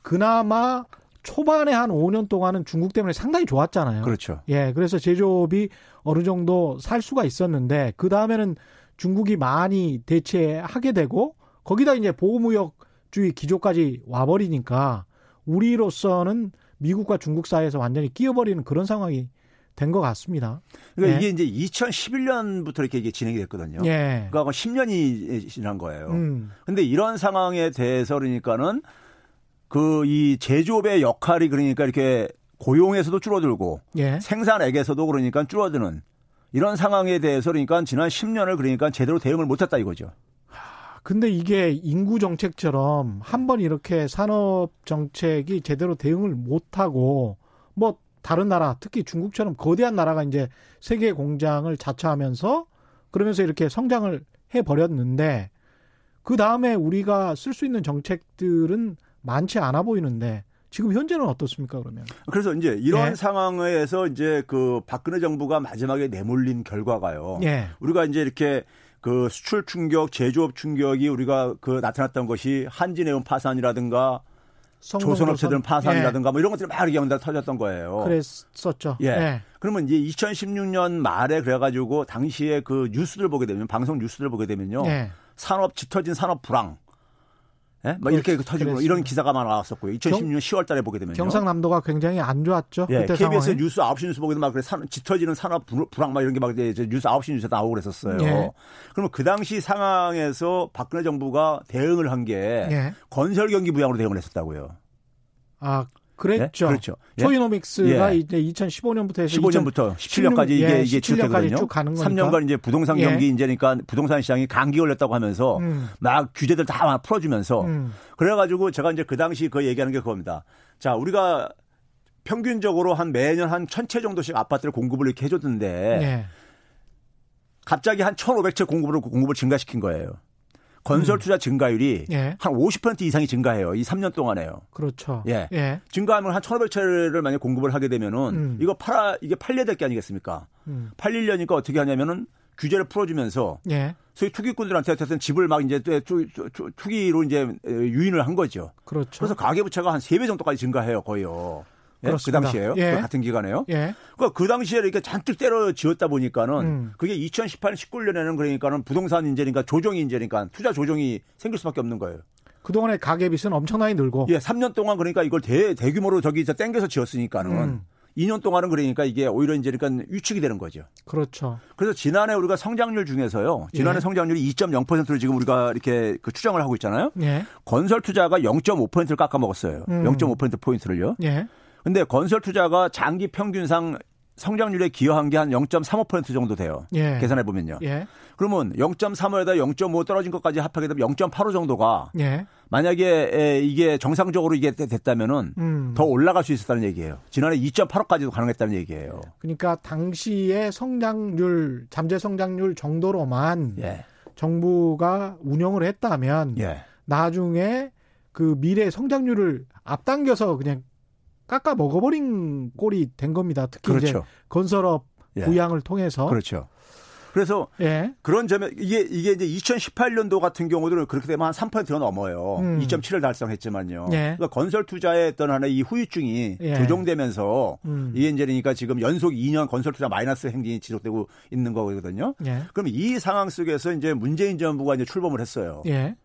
그나마 초반에 한 오 년 동안은 중국 때문에 상당히 좋았잖아요. 그렇죠. 예, 그래서 제조업이 어느 정도 살 수가 있었는데 그 다음에는 중국이 많이 대체하게 되고 거기다 이제 보호무역주의 기조까지 와버리니까 우리로서는 미국과 중국 사이에서 완전히 끼어버리는 그런 상황이 된 것 같습니다. 그러니까 네. 이게 이제 이천십일 년부터 이렇게 이게 진행이 됐거든요. 예. 그러니까 십 년이 지난 거예요. 음. 근데 이런 상황에 대해서 그러니까는 그 이 제조업의 역할이 그러니까 이렇게 고용에서도 줄어들고 예. 생산액에서도 그러니까 줄어드는 이런 상황에 대해서 그러니까 지난 십 년을 그러니까 제대로 대응을 못했다 이거죠. 근데 이게 인구 정책처럼 한번 이렇게 산업 정책이 제대로 대응을 못하고 뭐 다른 나라 특히 중국처럼 거대한 나라가 이제 세계 공장을 자처하면서 그러면서 이렇게 성장을 해버렸는데 그 다음에 우리가 쓸 수 있는 정책들은 많지 않아 보이는데 지금 현재는 어떻습니까 그러면? 그래서 이제 이런 예. 상황에서 이제 그 박근혜 정부가 마지막에 내몰린 결과가요. 예. 우리가 이제 이렇게 그 수출 충격, 제조업 충격이 우리가 그 나타났던 것이 한진해운 파산이라든가 조선업체들 파산이라든가 예. 뭐 이런 것들이 막 이렇게 터졌던 거예요. 그랬었죠. 예. 예. 그러면 이제 이천십육 년 말에 그래가지고 당시에 그 뉴스들 보게 되면 방송 뉴스들 보게 되면요. 예. 산업 짙어진 산업 불황. 예? 막 이렇게 터지고 이런 기사가 많이 나왔었고요. 이천십육 년 시월달에 보게 되면요. 경상남도가 굉장히 안 좋았죠. 예. 그때 케이비에스 상황이. 뉴스 아홉 시 뉴스 보게 되면 막 그래 산, 짙어지는 산업 불황 막 이런 게 막 이제 뉴스 아홉 시 뉴스에 나오고 그랬었어요. 예. 그러면 그 당시 상황에서 박근혜 정부가 대응을 한 게 예. 건설 경기 부양으로 대응을 했었다고요. 아 그랬죠. 예? 그렇죠. 예? 초이노믹스가 예. 이제 이천십오 년부터 해서 십오 년부터 십칠 년까지 이게 예, 이게 십칠 년까지 쭉 가는 거니까 삼 년간 이제 부동산 경기 예. 이제니까 부동산 시장이 감기 걸렸다고 하면서 음. 막 규제들 다 풀어주면서 음. 그래가지고 제가 이제 그 당시 그 얘기하는 게 그겁니다. 자 우리가 평균적으로 한 매년 한 천 채 정도씩 아파트를 공급을 이렇게 해줬는데 예. 갑자기 한 천오백 채 공급을 공급을 증가시킨 거예요. 건설 투자 증가율이 음. 예. 한 오십 퍼센트 이상이 증가해요. 이 삼 년 동안에요. 그렇죠. 예. 예. 증가하면 한 천오백 채를 만약 공급을 하게 되면은 음. 이거 팔아, 이게 팔려야 될 게 아니겠습니까? 음. 팔리려니까 어떻게 하냐면은 규제를 풀어주면서 예. 소위 투기꾼들한테 어쨌든 집을 막 이제 투기로 이제 유인을 한 거죠. 그렇죠. 그래서 가계부채가 한 세 배 정도까지 증가해요. 거의요. 예? 그 당시에요. 예. 그 같은 기간에요. 예. 그러니까 그 당시에 이렇게 잔뜩 때려 지었다 보니까는 음. 그게 이천십팔, 십구 년에는 그러니까는 부동산 인재니까 조정이 인재니까 투자 조정이 생길 수밖에 없는 거예요. 그동안에 가계빚은 엄청나게 늘고. 예, 삼 년 동안 그러니까 이걸 대, 대규모로 저기 땡겨서 지었으니까는 음. 이 년 동안은 그러니까 이게 오히려 이제 그러니까 위축이 되는 거죠. 그렇죠. 그래서 지난해 우리가 성장률 중에서요. 지난해 예. 성장률이 이 점 영 퍼센트를 지금 우리가 이렇게 그 추정을 하고 있잖아요. 예. 건설 투자가 영 점 오 퍼센트를 깎아 먹었어요. 음. 영 점 오 퍼센트 포인트를요. 예. 근데 건설 투자가 장기 평균상 성장률에 기여한 게 한 영 점 삼오 퍼센트 정도 돼요. 예. 계산해 보면요. 예. 그러면 영 점 삼오에다 영 점 오 떨어진 것까지 합하게 되면 영 점 팔오 정도가 예. 만약에 이게 정상적으로 이게 됐다면은 음. 더 올라갈 수 있었다는 얘기예요. 지난해 이 점 팔오까지도 가능했다는 얘기예요. 그러니까 당시의 성장률, 잠재 성장률 정도로만 예. 정부가 운영을 했다면 예. 나중에 그 미래 성장률을 앞당겨서 그냥 깎아 먹어버린 꼴이 된 겁니다. 특히 그렇죠. 이제 건설업 부양을 예. 통해서. 그렇죠. 그래서 예. 그런 점에 이게 이게 이제 이천십팔 년도 같은 경우도 그렇게 되면 한 삼 퍼센트가 넘어요. 음. 이 점 칠을 달성했지만요. 예. 그러니까 건설 투자에 어떤 하나의 이 후유증이 예. 조정되면서 음. 이게 이제 그러니까 지금 연속 이 년 건설 투자 마이너스 행진이 지속되고 있는 거거든요. 예. 그럼 이 상황 속에서 이제 문재인 정부가 이제 출범을 했어요. 예.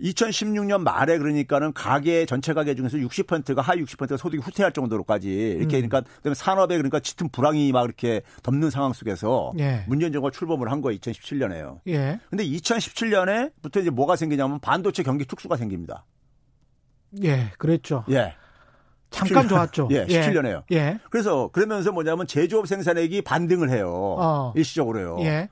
이천십육 년 말에 그러니까는 가계 전체 가계 중에서 육십 퍼센트가 하위 육십 퍼센트가 소득이 후퇴할 정도로까지 이렇게 음. 그러니까 그다음에 산업에 그러니까 짙은 불황이 막 이렇게 덮는 상황 속에서 예. 문재인 정부가 출범을 한 거예요. 이천십칠 년에요. 예. 근데 이천십칠 년에부터 이제 뭐가 생기냐면 반도체 경기 특수가 생깁니다. 예, 그랬죠. 예. 잠깐 십칠 년, 좋았죠. 예, 십칠 년에요. 예. 그래서 그러면서 뭐냐면 제조업 생산액이 반등을 해요. 어. 일시적으로요. 예.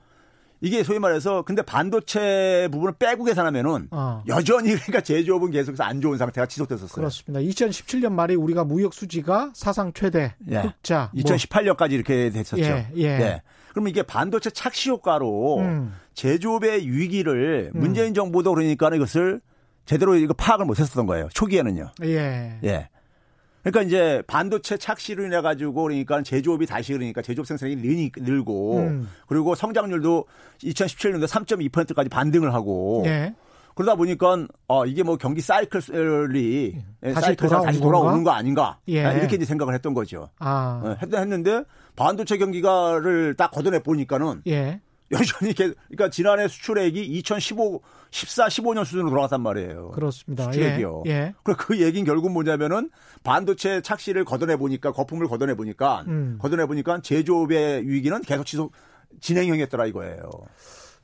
이게 소위 말해서 근데 반도체 부분을 빼고 계산하면은 어. 여전히 그러니까 제조업은 계속해서 안 좋은 상태가 지속됐었어요. 그렇습니다. 이천십칠 년 말에 우리가 무역 수지가 사상 최대 예. 흑자. 이천십팔 년까지 뭐. 이렇게 됐었죠. 예. 예. 예. 그러면 이게 반도체 착시 효과로 음. 제조업의 위기를 문재인 정부도 그러니까 이것을 제대로 이거 파악을 못했었던 거예요. 초기에는요. 예. 예. 그러니까 이제 반도체 착시로 인해 가지고 그러니까 제조업이 다시 그러니까 제조업 생산이 늘고 음. 그리고 성장률도 이천십칠 년도 삼 점 이 퍼센트까지 반등을 하고 예. 그러다 보니까 어 이게 뭐 경기 사이클이 다시, 사이클 돌아오는, 다시 돌아오는 거 아닌가 예. 이렇게 이제 생각을 했던 거죠. 아. 했는데 반도체 경기가를 딱 걷어내 보니까는 예. 여전히 계속, 그러니까 지난해 수출액이 이천십오, 십사, 십오 년 수준으로 돌아갔단 말이에요. 그렇습니다. 수출액이요. 예, 예. 그럼 그 얘기는 결국 뭐냐면은 반도체 착시를 걷어내 보니까 거품을 걷어내 보니까 음. 걷어내 보니까 제조업의 위기는 계속 지속 진행형이었더라 이거예요.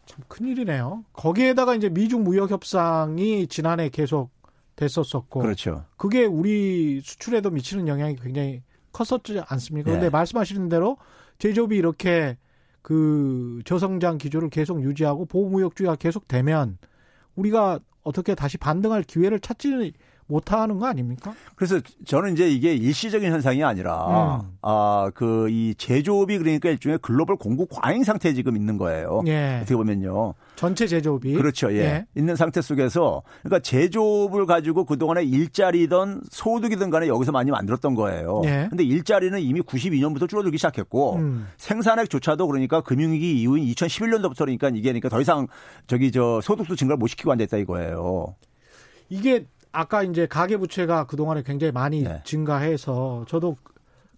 참 큰일이네요. 거기에다가 이제 미중 무역 협상이 지난해 계속 됐었었고, 그렇죠. 그게 우리 수출에도 미치는 영향이 굉장히 컸었지 않습니까? 그런데 예. 말씀하시는 대로 제조업이 이렇게 그 저성장 기조를 계속 유지하고 보호무역주의가 계속되면 우리가 어떻게 다시 반등할 기회를 찾지 못하는 거 아닙니까? 그래서 저는 이제 이게 일시적인 현상이 아니라 음. 아, 그 이 제조업이 그러니까 일종의 글로벌 공급 과잉 상태에 지금 있는 거예요. 예. 어떻게 보면요. 전체 제조업이. 그렇죠. 예. 예. 있는 상태 속에서 그러니까 제조업을 가지고 그동안에 일자리든 소득이든 간에 여기서 많이 만들었던 거예요. 그런데 예. 일자리는 이미 구십이 년부터 줄어들기 시작했고 음. 생산액조차도 그러니까 금융위기 이후인 이천십일 년도부터 그러니까 이게 그러니까 더 이상 저기 저 소득도 증가를 못 시키고 앉아있다 이거예요. 이게 아까 이제 가계부채가 그동안에 굉장히 많이 네. 증가해서 저도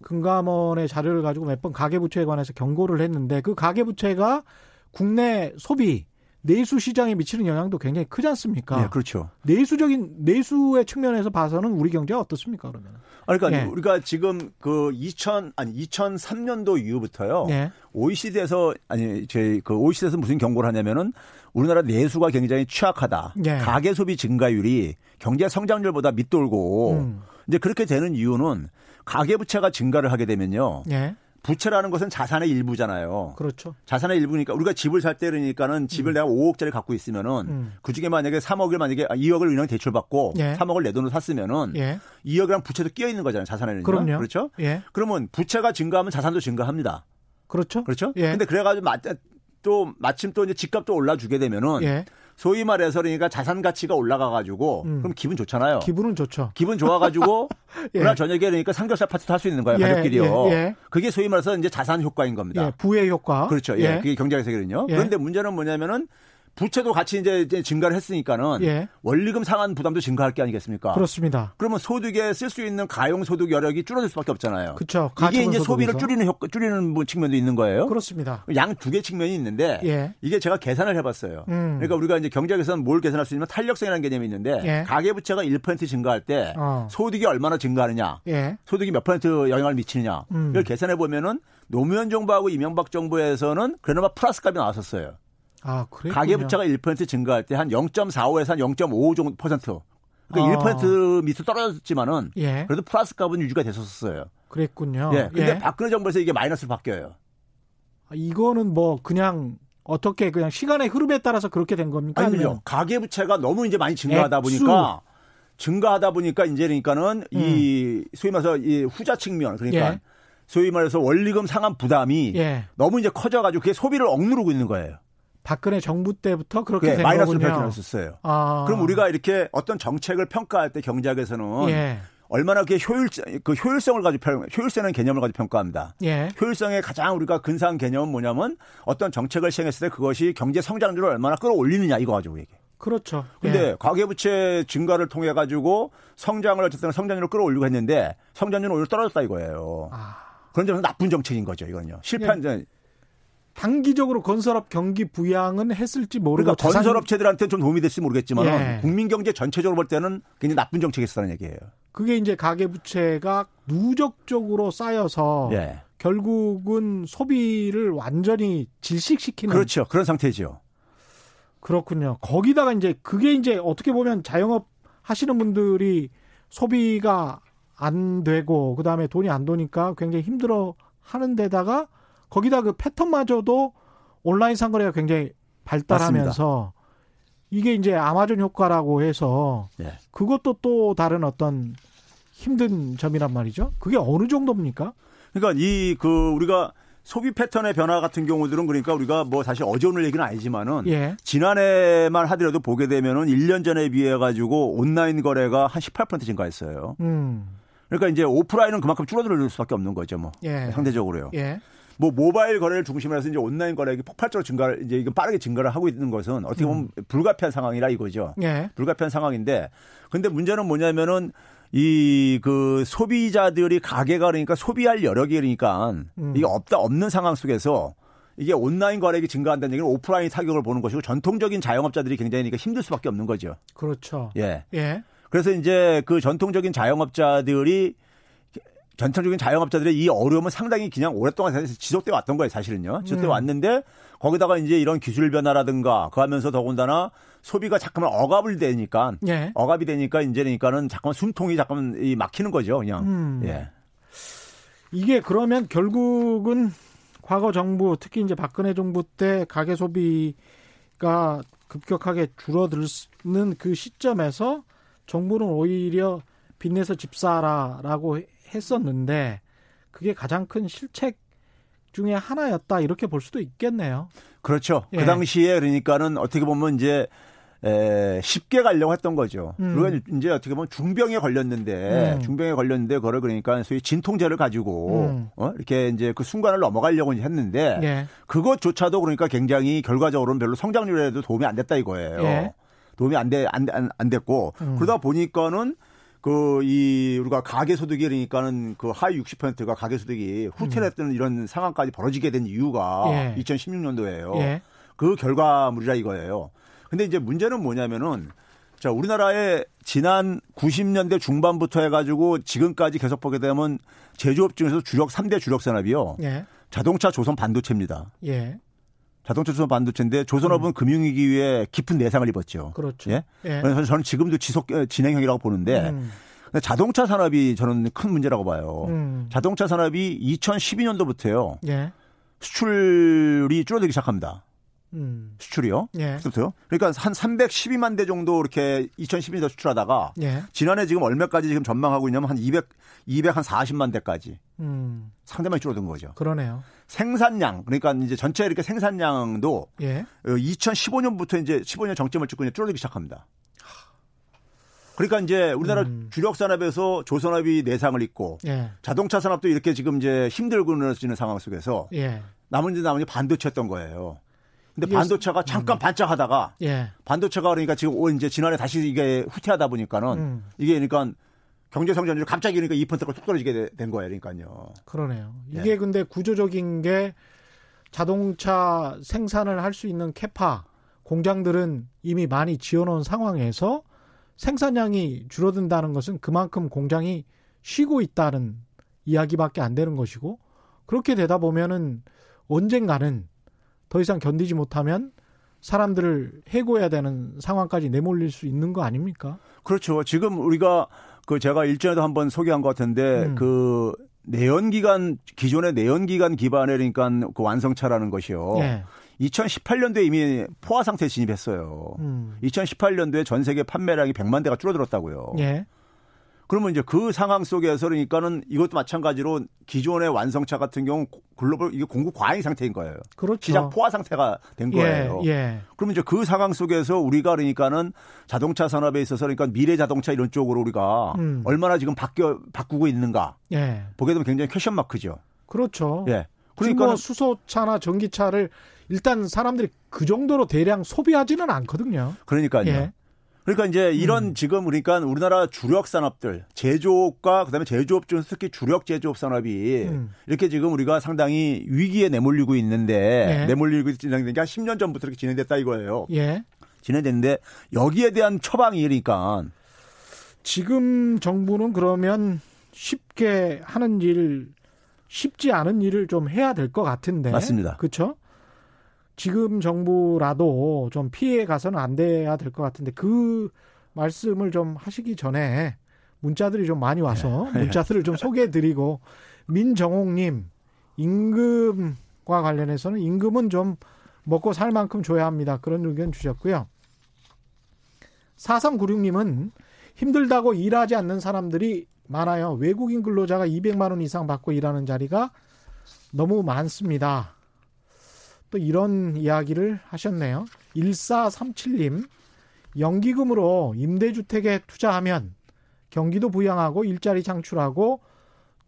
금감원의 자료를 가지고 몇 번 가계부채에 관해서 경고를 했는데 그 가계부채가 국내 소비, 내수 시장에 미치는 영향도 굉장히 크지 않습니까? 네, 그렇죠. 내수적인, 내수의 측면에서 봐서는 우리 경제가 어떻습니까, 그러면? 그러니까 네. 우리가 지금 그 이천, 아니, 이천삼 년도 이후부터요. 네. 오이시디에서, 아니, 저희 그 오이시디에서 무슨 경고를 하냐면은 우리나라 내수가 굉장히 취약하다. 예. 가계 소비 증가율이 경제 성장률보다 밑돌고 음. 이제 그렇게 되는 이유는 가계 부채가 증가를 하게 되면요. 예. 부채라는 것은 자산의 일부잖아요. 그렇죠. 자산의 일부니까 우리가 집을 살 때 그러니까는 집을 음. 내가 오억짜리 갖고 있으면은 음. 그 중에 만약에 삼억을 만약에 이억을 은행 대출받고 예. 삼억을 내 돈으로 샀으면은 예. 이억이랑 부채도 끼어 있는 거잖아요. 자산에는. 그럼요. 그렇죠. 예. 그러면 부채가 증가하면 자산도 증가합니다. 그렇죠. 그렇죠. 예. 근데 그래가지고 맞. 또 마침 또 이제 집값도 올라주게 되면은 예. 소위 말해서 그러니까 자산 가치가 올라가가지고 음. 그럼 기분 좋잖아요. 기분은 좋죠. 기분 좋아가지고 예. 그날 저녁에 그러니까 삼겹살 파티도 할 수 있는 거예요. 예. 가족끼리요. 예. 예. 그게 소위 말해서 이제 자산 효과인 겁니다. 예. 부의 효과. 그렇죠. 예. 예. 그게 경제학에서거든요. 예. 그런데 문제는 뭐냐면은 부채도 같이 이제 증가를 했으니까는 예. 원리금 상환 부담도 증가할 게 아니겠습니까? 그렇습니다. 그러면 소득에 쓸 수 있는 가용 소득 여력이 줄어들 수밖에 없잖아요. 그렇죠. 이게 이제 소비를 줄이는 효과, 줄이는 측면도 있는 거예요. 그렇습니다. 양 두 개 측면이 있는데 예. 이게 제가 계산을 해봤어요. 음. 그러니까 우리가 이제 경제학에서는 뭘 계산할 수 있냐면 탄력성이라는 개념이 있는데 예. 가계 부채가 일 퍼센트 증가할 때 어. 소득이 얼마나 증가하느냐, 예. 소득이 몇 퍼센트 영향을 미치느냐 음. 이걸 계산해 보면은 노무현 정부하고 이명박 정부에서는 그나마 플러스 값이 나왔었어요. 아, 가계부채가 일 퍼센트 증가할 때 한 영점사오에서 한 영점오오 정도 퍼센트. 그러니까 어. 일 퍼센트 밑으로 떨어졌지만은 예. 그래도 플러스 값은 유지가 됐었어요. 그랬군요. 예. 근데 예. 박근혜 정부에서 이게 마이너스로 바뀌어요. 아, 이거는 뭐 그냥 어떻게 그냥 시간의 흐름에 따라서 그렇게 된 겁니까? 아니죠. 가계부채가 너무 이제 많이 증가하다 액수. 보니까 증가하다 보니까 이제 그러니까는 음. 이 소위 말해서 이 후자 측면 그러니까 예. 소위 말해서 원리금 상환 부담이 예. 너무 이제 커져가지고 그게 소비를 억누르고 있는 거예요. 박근혜 정부 때부터 그렇게 네, 된 마이너스로 발견했었어요. 아. 그럼 우리가 이렇게 어떤 정책을 평가할 때 경제학에서는 예. 얼마나 그 효율 그 효율성을 가지고 효율성이라는 개념을 가지고 평가합니다. 예. 효율성의 가장 우리가 근사한 개념은 뭐냐면 어떤 정책을 시행했을 때 그것이 경제 성장률을 얼마나 끌어올리느냐 이거 가지고 얘기해요. 그렇죠. 그런데 예. 가계부채 증가를 통해 가지고 성장을 어쨌든 성장률을 끌어올리고 했는데 성장률은 오히려 떨어졌다 이거예요. 아. 그런 점에서 나쁜 정책인 거죠 이건요. 실패한 점. 예. 단기적으로 건설업 경기 부양은 했을지 모르고 그러니까 자산... 건설업체들한테는 좀 도움이 됐을지 모르겠지만 예. 국민 경제 전체적으로 볼 때는 굉장히 나쁜 정책이었다는 얘기예요. 그게 이제 가계부채가 누적적으로 쌓여서 예. 결국은 소비를 완전히 질식시키는 그렇죠. 그런 상태죠. 그렇군요. 거기다가 이제 그게 이제 어떻게 보면 자영업 하시는 분들이 소비가 안 되고 그다음에 돈이 안 도니까 굉장히 힘들어 하는 데다가 거기다 그 패턴마저도 온라인 상거래가 굉장히 발달하면서 맞습니다. 이게 이제 아마존 효과라고 해서 예. 그것도 또 다른 어떤 힘든 점이란 말이죠. 그게 어느 정도입니까? 그러니까 이 그 우리가 소비 패턴의 변화 같은 경우들은 그러니까 우리가 뭐 사실 어제 오늘 얘기는 아니지만은 예. 지난해만 하더라도 보게 되면은 일 년 전에 비해 가지고 온라인 거래가 한 십팔 퍼센트 증가했어요. 음. 그러니까 이제 오프라인은 그만큼 줄어들 수밖에 없는 거죠, 뭐 예. 상대적으로요. 예. 뭐 모바일 거래를 중심으로 해서 이제 온라인 거래액이 폭발적으로 증가를 이제 이건 빠르게 증가를 하고 있는 것은 어떻게 보면 음. 불가피한 상황이라 이거죠. 예. 불가피한 상황인데, 근데 문제는 뭐냐면은 이 그 소비자들이 가계가 그러니까 소비할 여력이 그러니까 음. 이게 없다 없는 상황 속에서 이게 온라인 거래액이 증가한다는 얘기는 오프라인 타격을 보는 것이고 전통적인 자영업자들이 굉장히 그러니까 힘들 수밖에 없는 거죠. 그렇죠. 예. 예. 그래서 이제 그 전통적인 자영업자들이 전통적인 자영업자들의 이 어려움은 상당히 그냥 오랫동안 지속돼 왔던 거예요, 사실은요. 지속돼 음. 왔는데 거기다가 이제 이런 기술 변화라든가 그하면서 더군다나 소비가 자꾸만 억압을 되니까 예. 억압이 되니까 이제니까는 자꾸만 숨통이 자꾸만 이 막히는 거죠, 그냥. 음. 예. 이게 그러면 결국은 과거 정부 특히 이제 박근혜 정부 때 가계 소비가 급격하게 줄어드는 그 시점에서 정부는 오히려 빚내서 집 사라라고 했었는데 그게 가장 큰 실책 중에 하나였다 이렇게 볼 수도 있겠네요. 그렇죠. 예. 그 당시에 그러니까는 어떻게 보면 이제 에, 쉽게 가려고 했던 거죠. 음. 그리고 이제 어떻게 보면 중병에 걸렸는데 음. 중병에 걸렸는데 그걸 그러니까 소위 진통제를 가지고 음. 어? 이렇게 이제 그 순간을 넘어가려고 했는데 예. 그것조차도 그러니까 굉장히 결과적으로는 별로 성장률에도 도움이 안 됐다 이거예요. 예. 도움이 안, 돼, 안, 안, 안 됐고 음. 그러다 보니까는 그, 이, 우리가 가계소득이 그러니까는 그 하위 육십 퍼센트가 가계소득이 후퇴했던 음. 이런 상황까지 벌어지게 된 이유가 예. 이천십육 년도에요. 예. 그 결과물이라 이거예요. 근데 이제 문제는 뭐냐면은 자, 우리나라의 지난 구십 년대 중반부터 해가지고 지금까지 계속 보게 되면 제조업 중에서 주력 삼 대 주력 산업이요. 예. 자동차, 조선, 반도체입니다. 예. 자동차, 조선, 반도체인데 조선업은 음. 금융위기에 깊은 내상을 입었죠. 그렇죠. 예? 예. 그래서 저는 지금도 지속 진행형이라고 보는데 음. 자동차 산업이 저는 큰 문제라고 봐요. 음. 자동차 산업이 이천십이 년도부터요. 예. 수출이 줄어들기 시작합니다. 음. 수출이요? 예. 그때부터요? 그러니까 한 삼백십이만 대 정도 이렇게 이천십이 년도 수출하다가 예. 지난해 지금 얼마까지 지금 전망하고 있냐면 한 이백, 이백사십만 대까지 음. 상당히 줄어든 거죠. 그러네요. 생산량 그러니까 이제 전체 이렇게 생산량도 예. 이천십오 년부터 이제 십오 년 정점을 찍고 이제 줄어들기 시작합니다. 그러니까 이제 우리나라 음. 주력 산업에서 조선업이 내상을 입고 예. 자동차 산업도 이렇게 지금 이제 힘들고 늘어지는 상황 속에서 예. 나머지 나머지 반도체였던 거예요. 근데 반도체가 잠깐 음. 반짝하다가 예. 반도체가 그러니까 지금 올 이제 지난해 다시 이게 후퇴하다 보니까는 음. 이게 그러니까 경제 성장률이 갑자기 그러니까 이 퍼센트가 뚝 떨어지게 된 거예요, 그러니까요. 그러네요. 이게 예. 근데 구조적인 게 자동차 생산을 할 수 있는 캐파 공장들은 이미 많이 지어놓은 상황에서 생산량이 줄어든다는 것은 그만큼 공장이 쉬고 있다는 이야기밖에 안 되는 것이고 그렇게 되다 보면은 언젠가는 더 이상 견디지 못하면 사람들을 해고해야 되는 상황까지 내몰릴 수 있는 거 아닙니까? 그렇죠. 지금 우리가 그 제가 일전에도 한번 소개한 것 같은데 음. 그 내연기관 기존의 내연기관 기반의 그러니까 그 완성차라는 것이요. 예. 이천십팔 년도에 이미 포화 상태에 진입했어요. 음. 이천십팔 년도에 전 세계 판매량이 백만 대가 줄어들었다고요. 예. 그러면 이제 그 상황 속에서 그러니까는 이것도 마찬가지로 기존의 완성차 같은 경우 글로벌 이게 공급 과잉 상태인 거예요. 그렇죠. 시장 포화 상태가 된 거예요. 예, 예. 그러면 이제 그 상황 속에서 우리가 그러니까는 자동차 산업에 있어서 그러니까 미래 자동차 이런 쪽으로 우리가 음. 얼마나 지금 바뀌어 바꾸고 있는가. 예. 보게 되면 굉장히 퀘션 마크죠. 그렇죠. 예. 그러니까 뭐 수소차나 전기차를 일단 사람들이 그 정도로 대량 소비하지는 않거든요. 그러니까요. 예. 그러니까 이제 이런 음. 지금 그러니까 우리나라 주력 산업들 제조업과 그다음에 제조업 중에서 특히 주력 제조업 산업이 음. 이렇게 지금 우리가 상당히 위기에 내몰리고 있는데 예. 내몰리고 진행된 게 한 십 년 전부터 이렇게 진행됐다 이거예요. 예. 진행됐는데 여기에 대한 처방이 그러니까 지금 정부는 그러면 쉽게 하는 일 쉽지 않은 일을 좀 해야 될 것 같은데. 맞습니다. 그렇죠? 지금 정부라도 좀 피해 가서는 안 돼야 될 것 같은데 그 말씀을 좀 하시기 전에 문자들이 좀 많이 와서 문자들을 좀 소개해드리고 민정옥님 임금과 관련해서는 임금은 좀 먹고 살 만큼 줘야 합니다. 그런 의견 주셨고요. 사삼구육님은 힘들다고 일하지 않는 사람들이 많아요. 외국인 근로자가 이백만 원 이상 받고 일하는 자리가 너무 많습니다. 또 이런 이야기를 하셨네요. 일사삼칠님 연기금으로 임대주택에 투자하면 경기도 부양하고 일자리 창출하고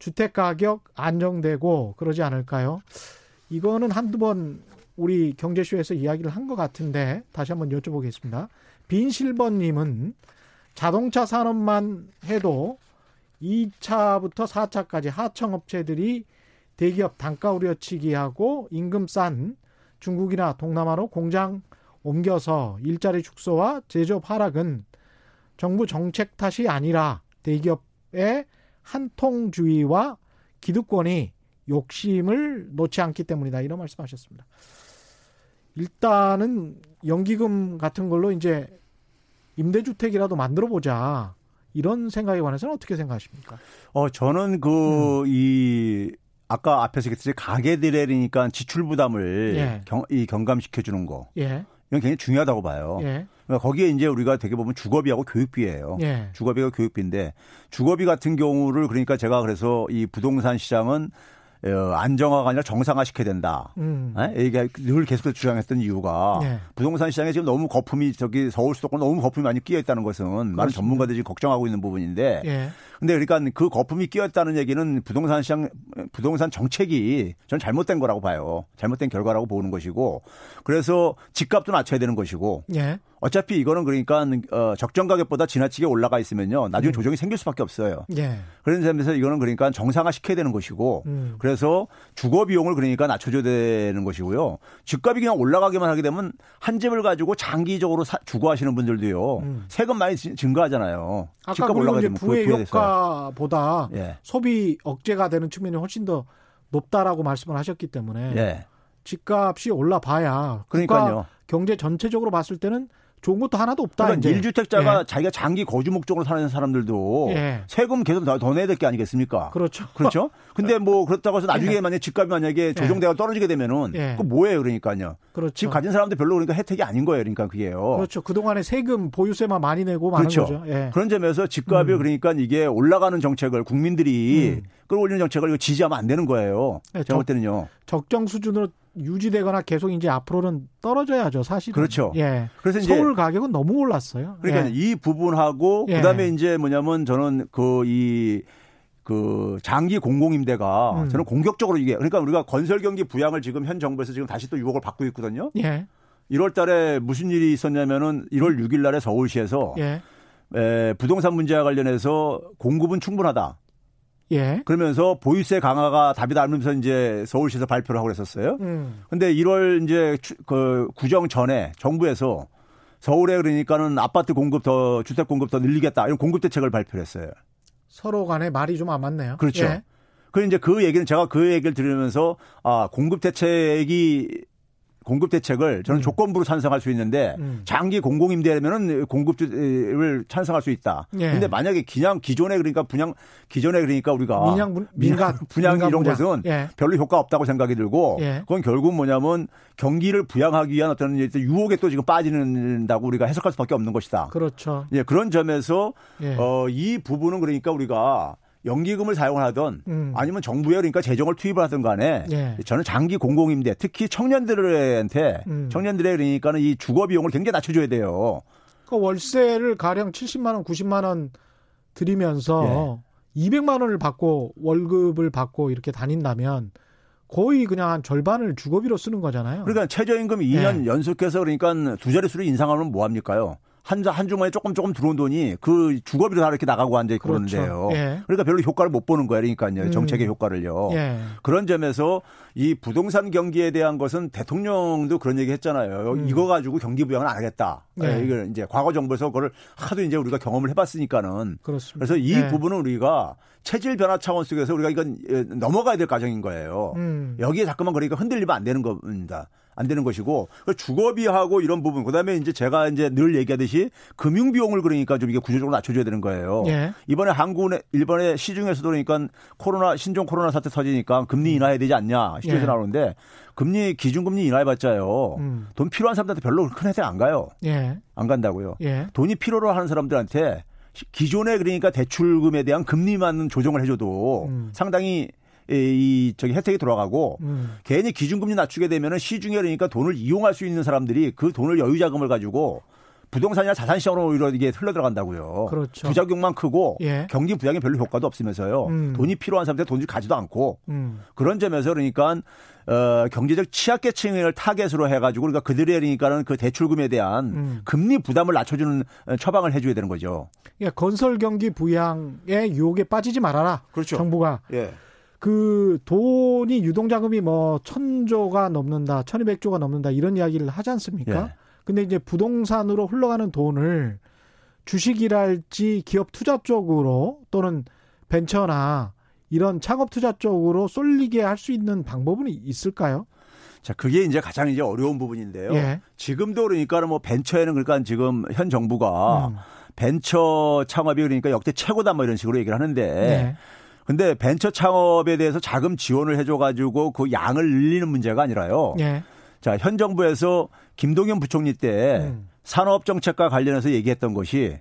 주택가격 안정되고 그러지 않을까요? 이거는 한두 번 우리 경제쇼에서 이야기를 한 것 같은데 다시 한번 여쭤보겠습니다. 빈실버님은 자동차 산업만 해도 이 차부터 사 차까지 하청업체들이 대기업 단가 우려치기하고 임금 싼 중국이나 동남아로 공장 옮겨서 일자리 축소와 제조업 하락은 정부 정책 탓이 아니라 대기업의 한통주의와 기득권이 욕심을 놓지 않기 때문이다. 이런 말씀하셨습니다. 일단은 연기금 같은 걸로 이제 임대주택이라도 만들어보자. 이런 생각에 관해서는 어떻게 생각하십니까? 어, 저는 그, 음. 이, 아까 앞에서 얘기했듯이 가계들이니까 지출 부담을 예. 경, 이 경감시켜주는 거. 예. 이건 굉장히 중요하다고 봐요. 예. 그러니까 거기에 이제 우리가 되게 보면 주거비하고 교육비예요. 예. 주거비가 교육비인데 주거비 같은 경우를 그러니까 제가 그래서 이 부동산 시장은 안정화가 아니라 정상화시켜야 된다. 음. 이게 늘 계속해서 주장했던 이유가 예. 부동산 시장에 지금 너무 거품이 저기 서울 수도권 너무 거품이 많이 끼어 있다는 것은 그렇습니다. 많은 전문가들이 지금 걱정하고 있는 부분인데 예. 근데 그러니까 그 거품이 끼어 있다는 얘기는 부동산 시장 부동산 정책이 저는 잘못된 거라고 봐요. 잘못된 결과라고 보는 것이고 그래서 집값도 낮춰야 되는 것이고 예. 어차피 이거는 그러니까 적정 가격보다 지나치게 올라가 있으면요. 나중에 음. 조정이 생길 수밖에 없어요. 예. 그런 점에서 이거는 그러니까 정상화 시켜야 되는 것이고 음. 그래서 주거 비용을 그러니까 낮춰줘야 되는 것이고요. 집값이 그냥 올라가기만 하게 되면 한 집을 가지고 장기적으로 사, 주거하시는 분들도요. 음. 세금 많이 증가하잖아요. 아까 집값 올라가게 되면 부의 효과보다 예. 소비 억제가 되는 측면이 훨씬 더 높다라고 말씀을 하셨기 때문에 예. 집값이 올라봐야 그러니까요. 경제 전체적으로 봤을 때는 좋은 것도 하나도 없다. 그러니까 일주택자가 예. 자기가 장기 거주 목적으로 사는 사람들도 예. 세금 계속 더 내야 될 게 아니겠습니까? 그렇죠. 그렇죠. 근데 뭐 그렇다고 해서 나중에 예. 만약에 집값이 만약에 조정대가 예. 떨어지게 되면은 예. 그거 뭐예요, 그러니까요. 그렇죠. 집 가진 사람들 별로 그러니까 혜택이 아닌 거예요, 그러니까 그게요. 그렇죠. 그 동안에 세금 보유세만 많이 내고 많은 그렇죠. 거죠. 예. 그런 점에서 집값이 음. 그러니까 이게 올라가는 정책을 국민들이 음. 끌어올리는 정책을 지지하면 안 되는 거예요. 예. 제가 볼 때는요. 적정 수준으로. 유지되거나 계속 이제 앞으로는 떨어져야죠, 사실은. 그렇죠. 예. 그래서 이제 서울 가격은 너무 올랐어요. 그러니까 예. 이 부분하고 예. 그다음에 이제 뭐냐면 저는 그 이 그 장기 공공임대가 음. 저는 공격적으로 이게 그러니까 우리가 건설 경기 부양을 지금 현 정부에서 지금 다시 또 유혹을 받고 있거든요. 예. 일월 달에 무슨 일이 있었냐면은 일월 육일 날에 서울시에서 예. 에, 부동산 문제와 관련해서 공급은 충분하다. 예. 그러면서 보유세 강화가 답이다 하면서 이제 서울시에서 발표를 하고 그랬었어요. 음. 근데 일월 이제 그 구정 전에 정부에서 서울에 그러니까는 아파트 공급 더 주택 공급 더 늘리겠다 이런 공급 대책을 발표를 했어요. 서로 간에 말이 좀 안 맞네요. 그렇죠. 예. 그 이제 그 얘기는 제가 그 얘기를 들으면서 아, 공급 대책이 공급 대책을 저는 음. 조건부로 찬성할 수 있는데 음. 장기 공공임대라면은 공급을 찬성할 수 있다. 그런데 예. 만약에 그냥 기존에 그러니까 분양 기존에 그러니까 우리가 민양 분, 민간 분양 민간 이런 분양. 것은 예. 별로 효과 없다고 생각이 들고 예. 그건 결국 뭐냐면 경기를 부양하기 위한 어떤 유혹에 또 지금 빠지는다고 우리가 해석할 수밖에 없는 것이다. 그렇죠. 예, 그런 점에서 예. 어, 이 부분은 그러니까 우리가 연기금을 사용하든 음. 아니면 정부에 그러니까 재정을 투입을 하든 간에 예. 저는 장기 공공임대 특히 청년들한테 음. 청년들의 그러니까는 이 주거 비용을 굉장히 낮춰줘야 돼요. 그러니까 월세를 가령 칠십만 원, 구십만 원 드리면서 예. 이백만 원을 받고 월급을 받고 이렇게 다닌다면 거의 그냥 한 절반을 주거비로 쓰는 거잖아요. 그러니까 최저임금 이 년 예. 연속해서 그러니까 두 자릿수로 인상하면 뭐 합니까요? 한, 한 주머니에 조금 조금 들어온 돈이 그 주거비로 다 이렇게 나가고 앉아 있고 그렇죠. 그러는데요. 예. 그러니까 별로 효과를 못 보는 거예요. 그러니까요. 음. 정책의 효과를요. 예. 그런 점에서 이 부동산 경기에 대한 것은 대통령도 그런 얘기 했잖아요. 음. 이거 가지고 경기 부양을 안 하겠다. 예. 이거 이제 과거 정부에서 그걸 하도 이제 우리가 경험을 해봤으니까는. 그렇습니다. 그래서 이 예. 부분은 우리가 체질 변화 차원 속에서 우리가 이건 넘어가야 될 과정인 거예요. 음. 여기에 자꾸만 그러니까 흔들리면 안 되는 겁니다. 안 되는 것이고 주거비하고 이런 부분 그다음에 이제 제가 이제 늘 얘기하듯이 금융 비용을 그러니까 좀 이게 구조적으로 낮춰줘야 되는 거예요. 예. 이번에 한국은 일본의 시중에서도 그러니까 코로나 신종 코로나 사태 터지니까 금리 인하해야 되지 않냐 시중에서 예. 나오는데 금리 기준금리 인하해봤자요 음. 돈 필요한 사람들한테 별로 큰 혜택 안 가요. 예. 안 간다고요. 예. 돈이 필요로 하는 사람들한테 기존에 그러니까 대출금에 대한 금리만 조정을 해줘도 음. 상당히 이 저기 혜택이 돌아가고 음. 괜히 기준금리 낮추게 되면은 시중에 그러니까 돈을 이용할 수 있는 사람들이 그 돈을 여유자금을 가지고 부동산이나 자산시장으로 오히려 이게 흘러 들어간다고요. 그렇죠. 부작용만 크고 예. 경기 부양에 별로 효과도 없으면서요. 음. 돈이 필요한 사람한테 돈을 가지도 않고 음. 그런 점에서 그러니까 어, 경제적 취약계층을 타겟으로 해가지고 그러니까 그들의 그러니까는 그 대출금에 대한 음. 금리 부담을 낮춰주는 처방을 해줘야 되는 거죠. 그러니까 건설 경기 부양의 유혹에 빠지지 말아라. 그렇죠. 정부가. 예. 그 돈이 유동자금이 뭐 천조가 넘는다, 천이백조가 넘는다 이런 이야기를 하지 않습니까? 예. 근데 이제 부동산으로 흘러가는 돈을 주식이랄지 기업 투자 쪽으로 또는 벤처나 이런 창업 투자 쪽으로 쏠리게 할 수 있는 방법은 있을까요? 자, 그게 이제 가장 이제 어려운 부분인데요. 예. 지금도 그러니까 뭐 벤처에는 그러니까 지금 현 정부가 음. 벤처 창업이 그러니까 역대 최고다 뭐 이런 식으로 얘기를 하는데 예. 근데 벤처 창업에 대해서 자금 지원을 해줘 가지고 그 양을 늘리는 문제가 아니라요. 예. 자, 현 정부에서 김동연 부총리 때 음. 산업 정책과 관련해서 얘기했던 것이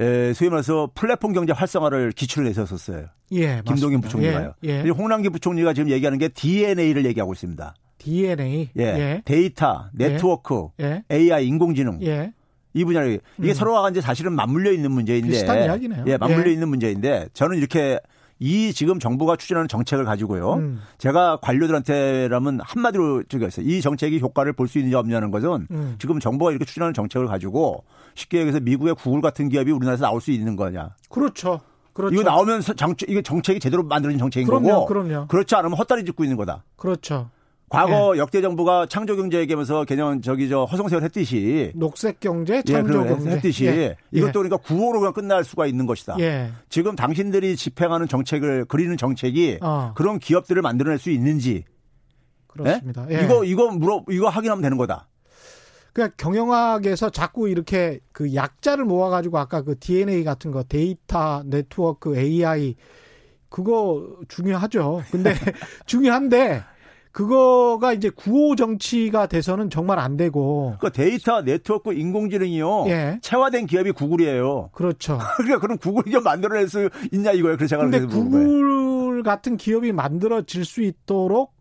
예, 소위 말해서 플랫폼 경제 활성화를 기출을 내셨었어요. 예, 김동연 부총리가요. 예, 예. 홍남기 부총리가 지금 얘기하는 게 디엔에이를 얘기하고 있습니다. 디엔에이. 예. 예. 데이터, 네트워크, 예. 에이아이, 인공지능. 예. 이 분야를 이게 음. 서로가 이제 사실은 맞물려 있는 문제인데. 비슷한 이야기네요. 예, 맞물려 예. 있는 문제인데 저는 이렇게 이 지금 정부가 추진하는 정책을 가지고요. 음. 제가 관료들한테라면 한마디로 얘기했어요. 이 정책이 효과를 볼 수 있느냐 없느냐는 것은 음. 지금 정부가 이렇게 추진하는 정책을 가지고 쉽게 얘기해서 미국의 구글 같은 기업이 우리나라에서 나올 수 있는 거냐. 그렇죠. 그렇죠. 이거 나오면 정책, 이게 정책이 제대로 만들어진 정책인 그럼요, 거고. 그럼요. 그렇지 않으면 헛다리 짚고 있는 거다. 그렇죠. 과거 예. 역대 정부가 창조경제 얘기하면서 개념 저기 저 허송세월 했듯이 녹색경제, 창조경제 예, 했듯이 예. 이것도 그러니까 구호로 그냥 끝날 수가 있는 것이다. 예. 지금 당신들이 집행하는 정책을 그리는 정책이 어. 그런 기업들을 만들어낼 수 있는지 그렇습니다. 예? 예. 이거 이거 물어 이거 확인하면 되는 거다. 그러니까 경영학에서 자꾸 이렇게 그 약자를 모아가지고 아까 그 디엔에이 같은 거 데이터, 네트워크, 에이아이 그거 중요하죠. 근데 중요한데. 그거가 이제 구호 정치가 돼서는 정말 안 되고. 그 데이터, 네트워크, 인공지능이요. 예. 체화된 기업이 구글이에요. 그렇죠. 그러니까 그럼 구글이 좀 만들어낼 수 있냐 이거예요. 그래서 제가 그런데 구글 같은 기업이 만들어질 수 있도록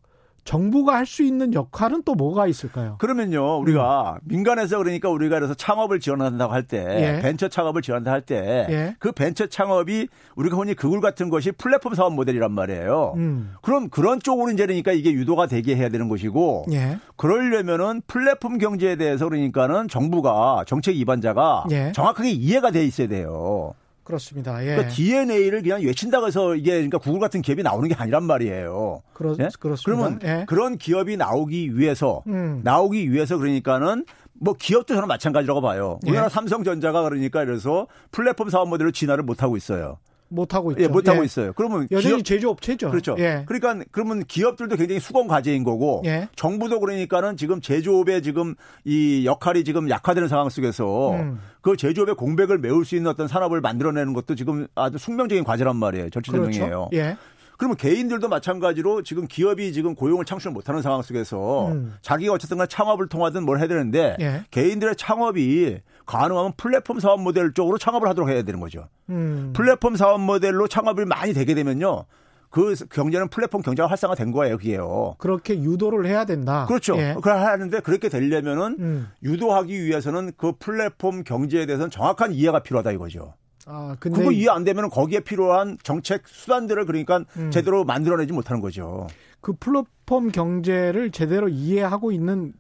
정부가 할 수 있는 역할은 또 뭐가 있을까요? 그러면요, 우리가 음. 민간에서 그러니까 우리가 그래서 창업을 지원한다고 할 때, 예. 벤처 창업을 지원한다 할 때, 예. 그 벤처 창업이 우리가 흔히 구글 같은 것이 플랫폼 사업 모델이란 말이에요. 음. 그럼 그런 쪽으로 이제 그러니까 이게 유도가 되게 해야 되는 것이고, 예. 그러려면은 플랫폼 경제에 대해서 그러니까는 정부가 정책 입안자가 예. 정확하게 이해가 돼 있어야 돼요. 그렇습니다. 예. 그러니까 디엔에이를 그냥 외친다고 해서 이게 그러니까 구글 같은 기업이 나오는 게 아니란 말이에요. 그렇, 예? 그렇습니다. 그러면 예. 그런 기업이 나오기 위해서 음. 나오기 위해서 그러니까는 뭐 기업도 저는 마찬가지라고 봐요. 우리나라 예. 삼성전자가 그러니까 이래서 플랫폼 사업 모델로 진화를 못 하고 있어요. 못 하고 있죠. 예, 못 하고 예. 있어요. 그러면 여전히 기업, 제조업체죠. 그렇죠. 예. 그러니까 그러면 기업들도 굉장히 수건 과제인 거고 예. 정부도 그러니까는 지금 제조업의 지금 이 역할이 지금 약화되는 상황 속에서 음. 그 제조업의 공백을 메울 수 있는 어떤 산업을 만들어내는 것도 지금 아주 숙명적인 과제란 말이에요. 절치절명이에요. 그렇죠. 예. 그러면 개인들도 마찬가지로 지금 기업이 지금 고용을 창출 못하는 상황 속에서 음. 자기가 어쨌든 간 창업을 통하든 뭘 해야 되는데 예. 개인들의 창업이 가능하면 플랫폼 사업 모델 쪽으로 창업을 하도록 해야 되는 거죠. 음. 플랫폼 사업 모델로 창업이 많이 되게 되면요. 그 경제는 플랫폼 경제가 활성화된 거예요, 그게요. 그렇게 유도를 해야 된다. 그렇죠. 예. 그걸 하는데 그렇게 되려면은 음. 유도하기 위해서는 그 플랫폼 경제에 대해서는 정확한 이해가 필요하다 이거죠. 아, 근데 그거 이해 안 되면 거기에 필요한 정책 수단들을 그러니까 음. 제대로 만들어내지 못하는 거죠. 그 플랫폼 경제를 제대로 이해하고 있는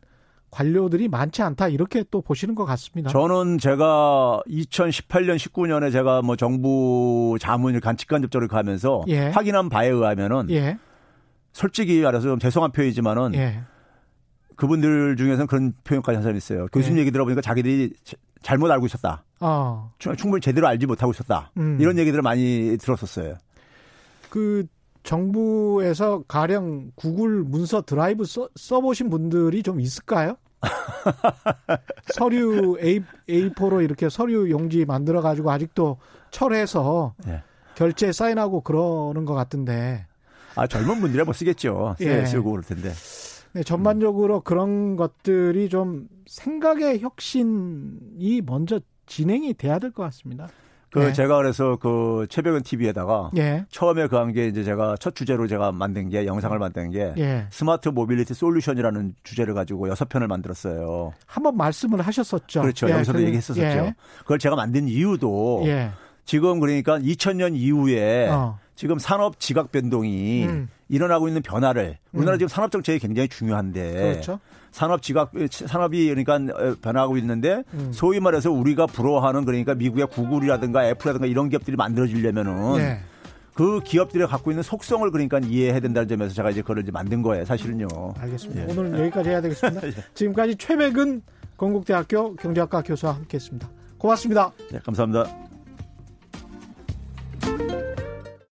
관료들이 많지 않다 이렇게 또 보시는 것 같습니다. 저는 제가 이천십팔년 십구년에 제가 뭐 정부 자문을 간 직간 접촉을 가면서 예. 확인한 바에 의하면은 예. 솔직히 알아서 좀 죄송한 표현이지만은 예. 그분들 중에서는 그런 표현까지 한 사람이 있어요. 교수님 예. 얘기 들어보니까 자기들이 잘못 알고 있었다. 어. 충분히 제대로 알지 못하고 있었다. 음. 이런 얘기들을 많이 들었었어요. 그 정부에서 가령 구글 문서 드라이브 써, 써보신 분들이 좀 있을까요? 서류 A, 에이포로 이렇게 서류 용지 만들어가지고 아직도 철해서 예. 결제 사인하고 그러는 것 같은데. 아, 젊은 분들이야 뭐 쓰겠죠. 예. 쓰고 그럴 텐데. 네, 전반적으로 음. 그런 것들이 좀 생각의 혁신이 먼저 진행이 돼야 될 것 같습니다. 그 네. 제가 그래서 그 최백은 티비에다가 예. 처음에 그한 게 이제 제가 첫 주제로 제가 만든 게 영상을 만든 게 예. 스마트 모빌리티 솔루션이라는 주제를 가지고 여섯 편을 만들었어요. 한번 말씀을 하셨었죠. 그렇죠. 예. 여기서도 얘기했었었죠. 예. 그걸 제가 만든 이유도 예. 지금 그러니까 이천 년 이후에 어. 지금 산업 지각 변동이 음. 일어나고 있는 변화를 우리나라 음. 지금 산업 정책이 굉장히 중요한데 그렇죠. 산업 지각 산업이 그러니까 변화하고 있는데 음. 소위 말해서 우리가 부러워하는 그러니까 미국의 구글이라든가 애플이라든가 이런 기업들이 만들어지려면은 네. 그 기업들이 갖고 있는 속성을 그러니까 이해해야 된다는 점에서 제가 이제 그걸 이제 만든 거예요, 사실은요. 알겠습니다. 예. 오늘은 여기까지 해야 되겠습니다. 예. 지금까지 최백은 건국대학교 경제학과 교수와 함께했습니다. 고맙습니다. 네, 감사합니다.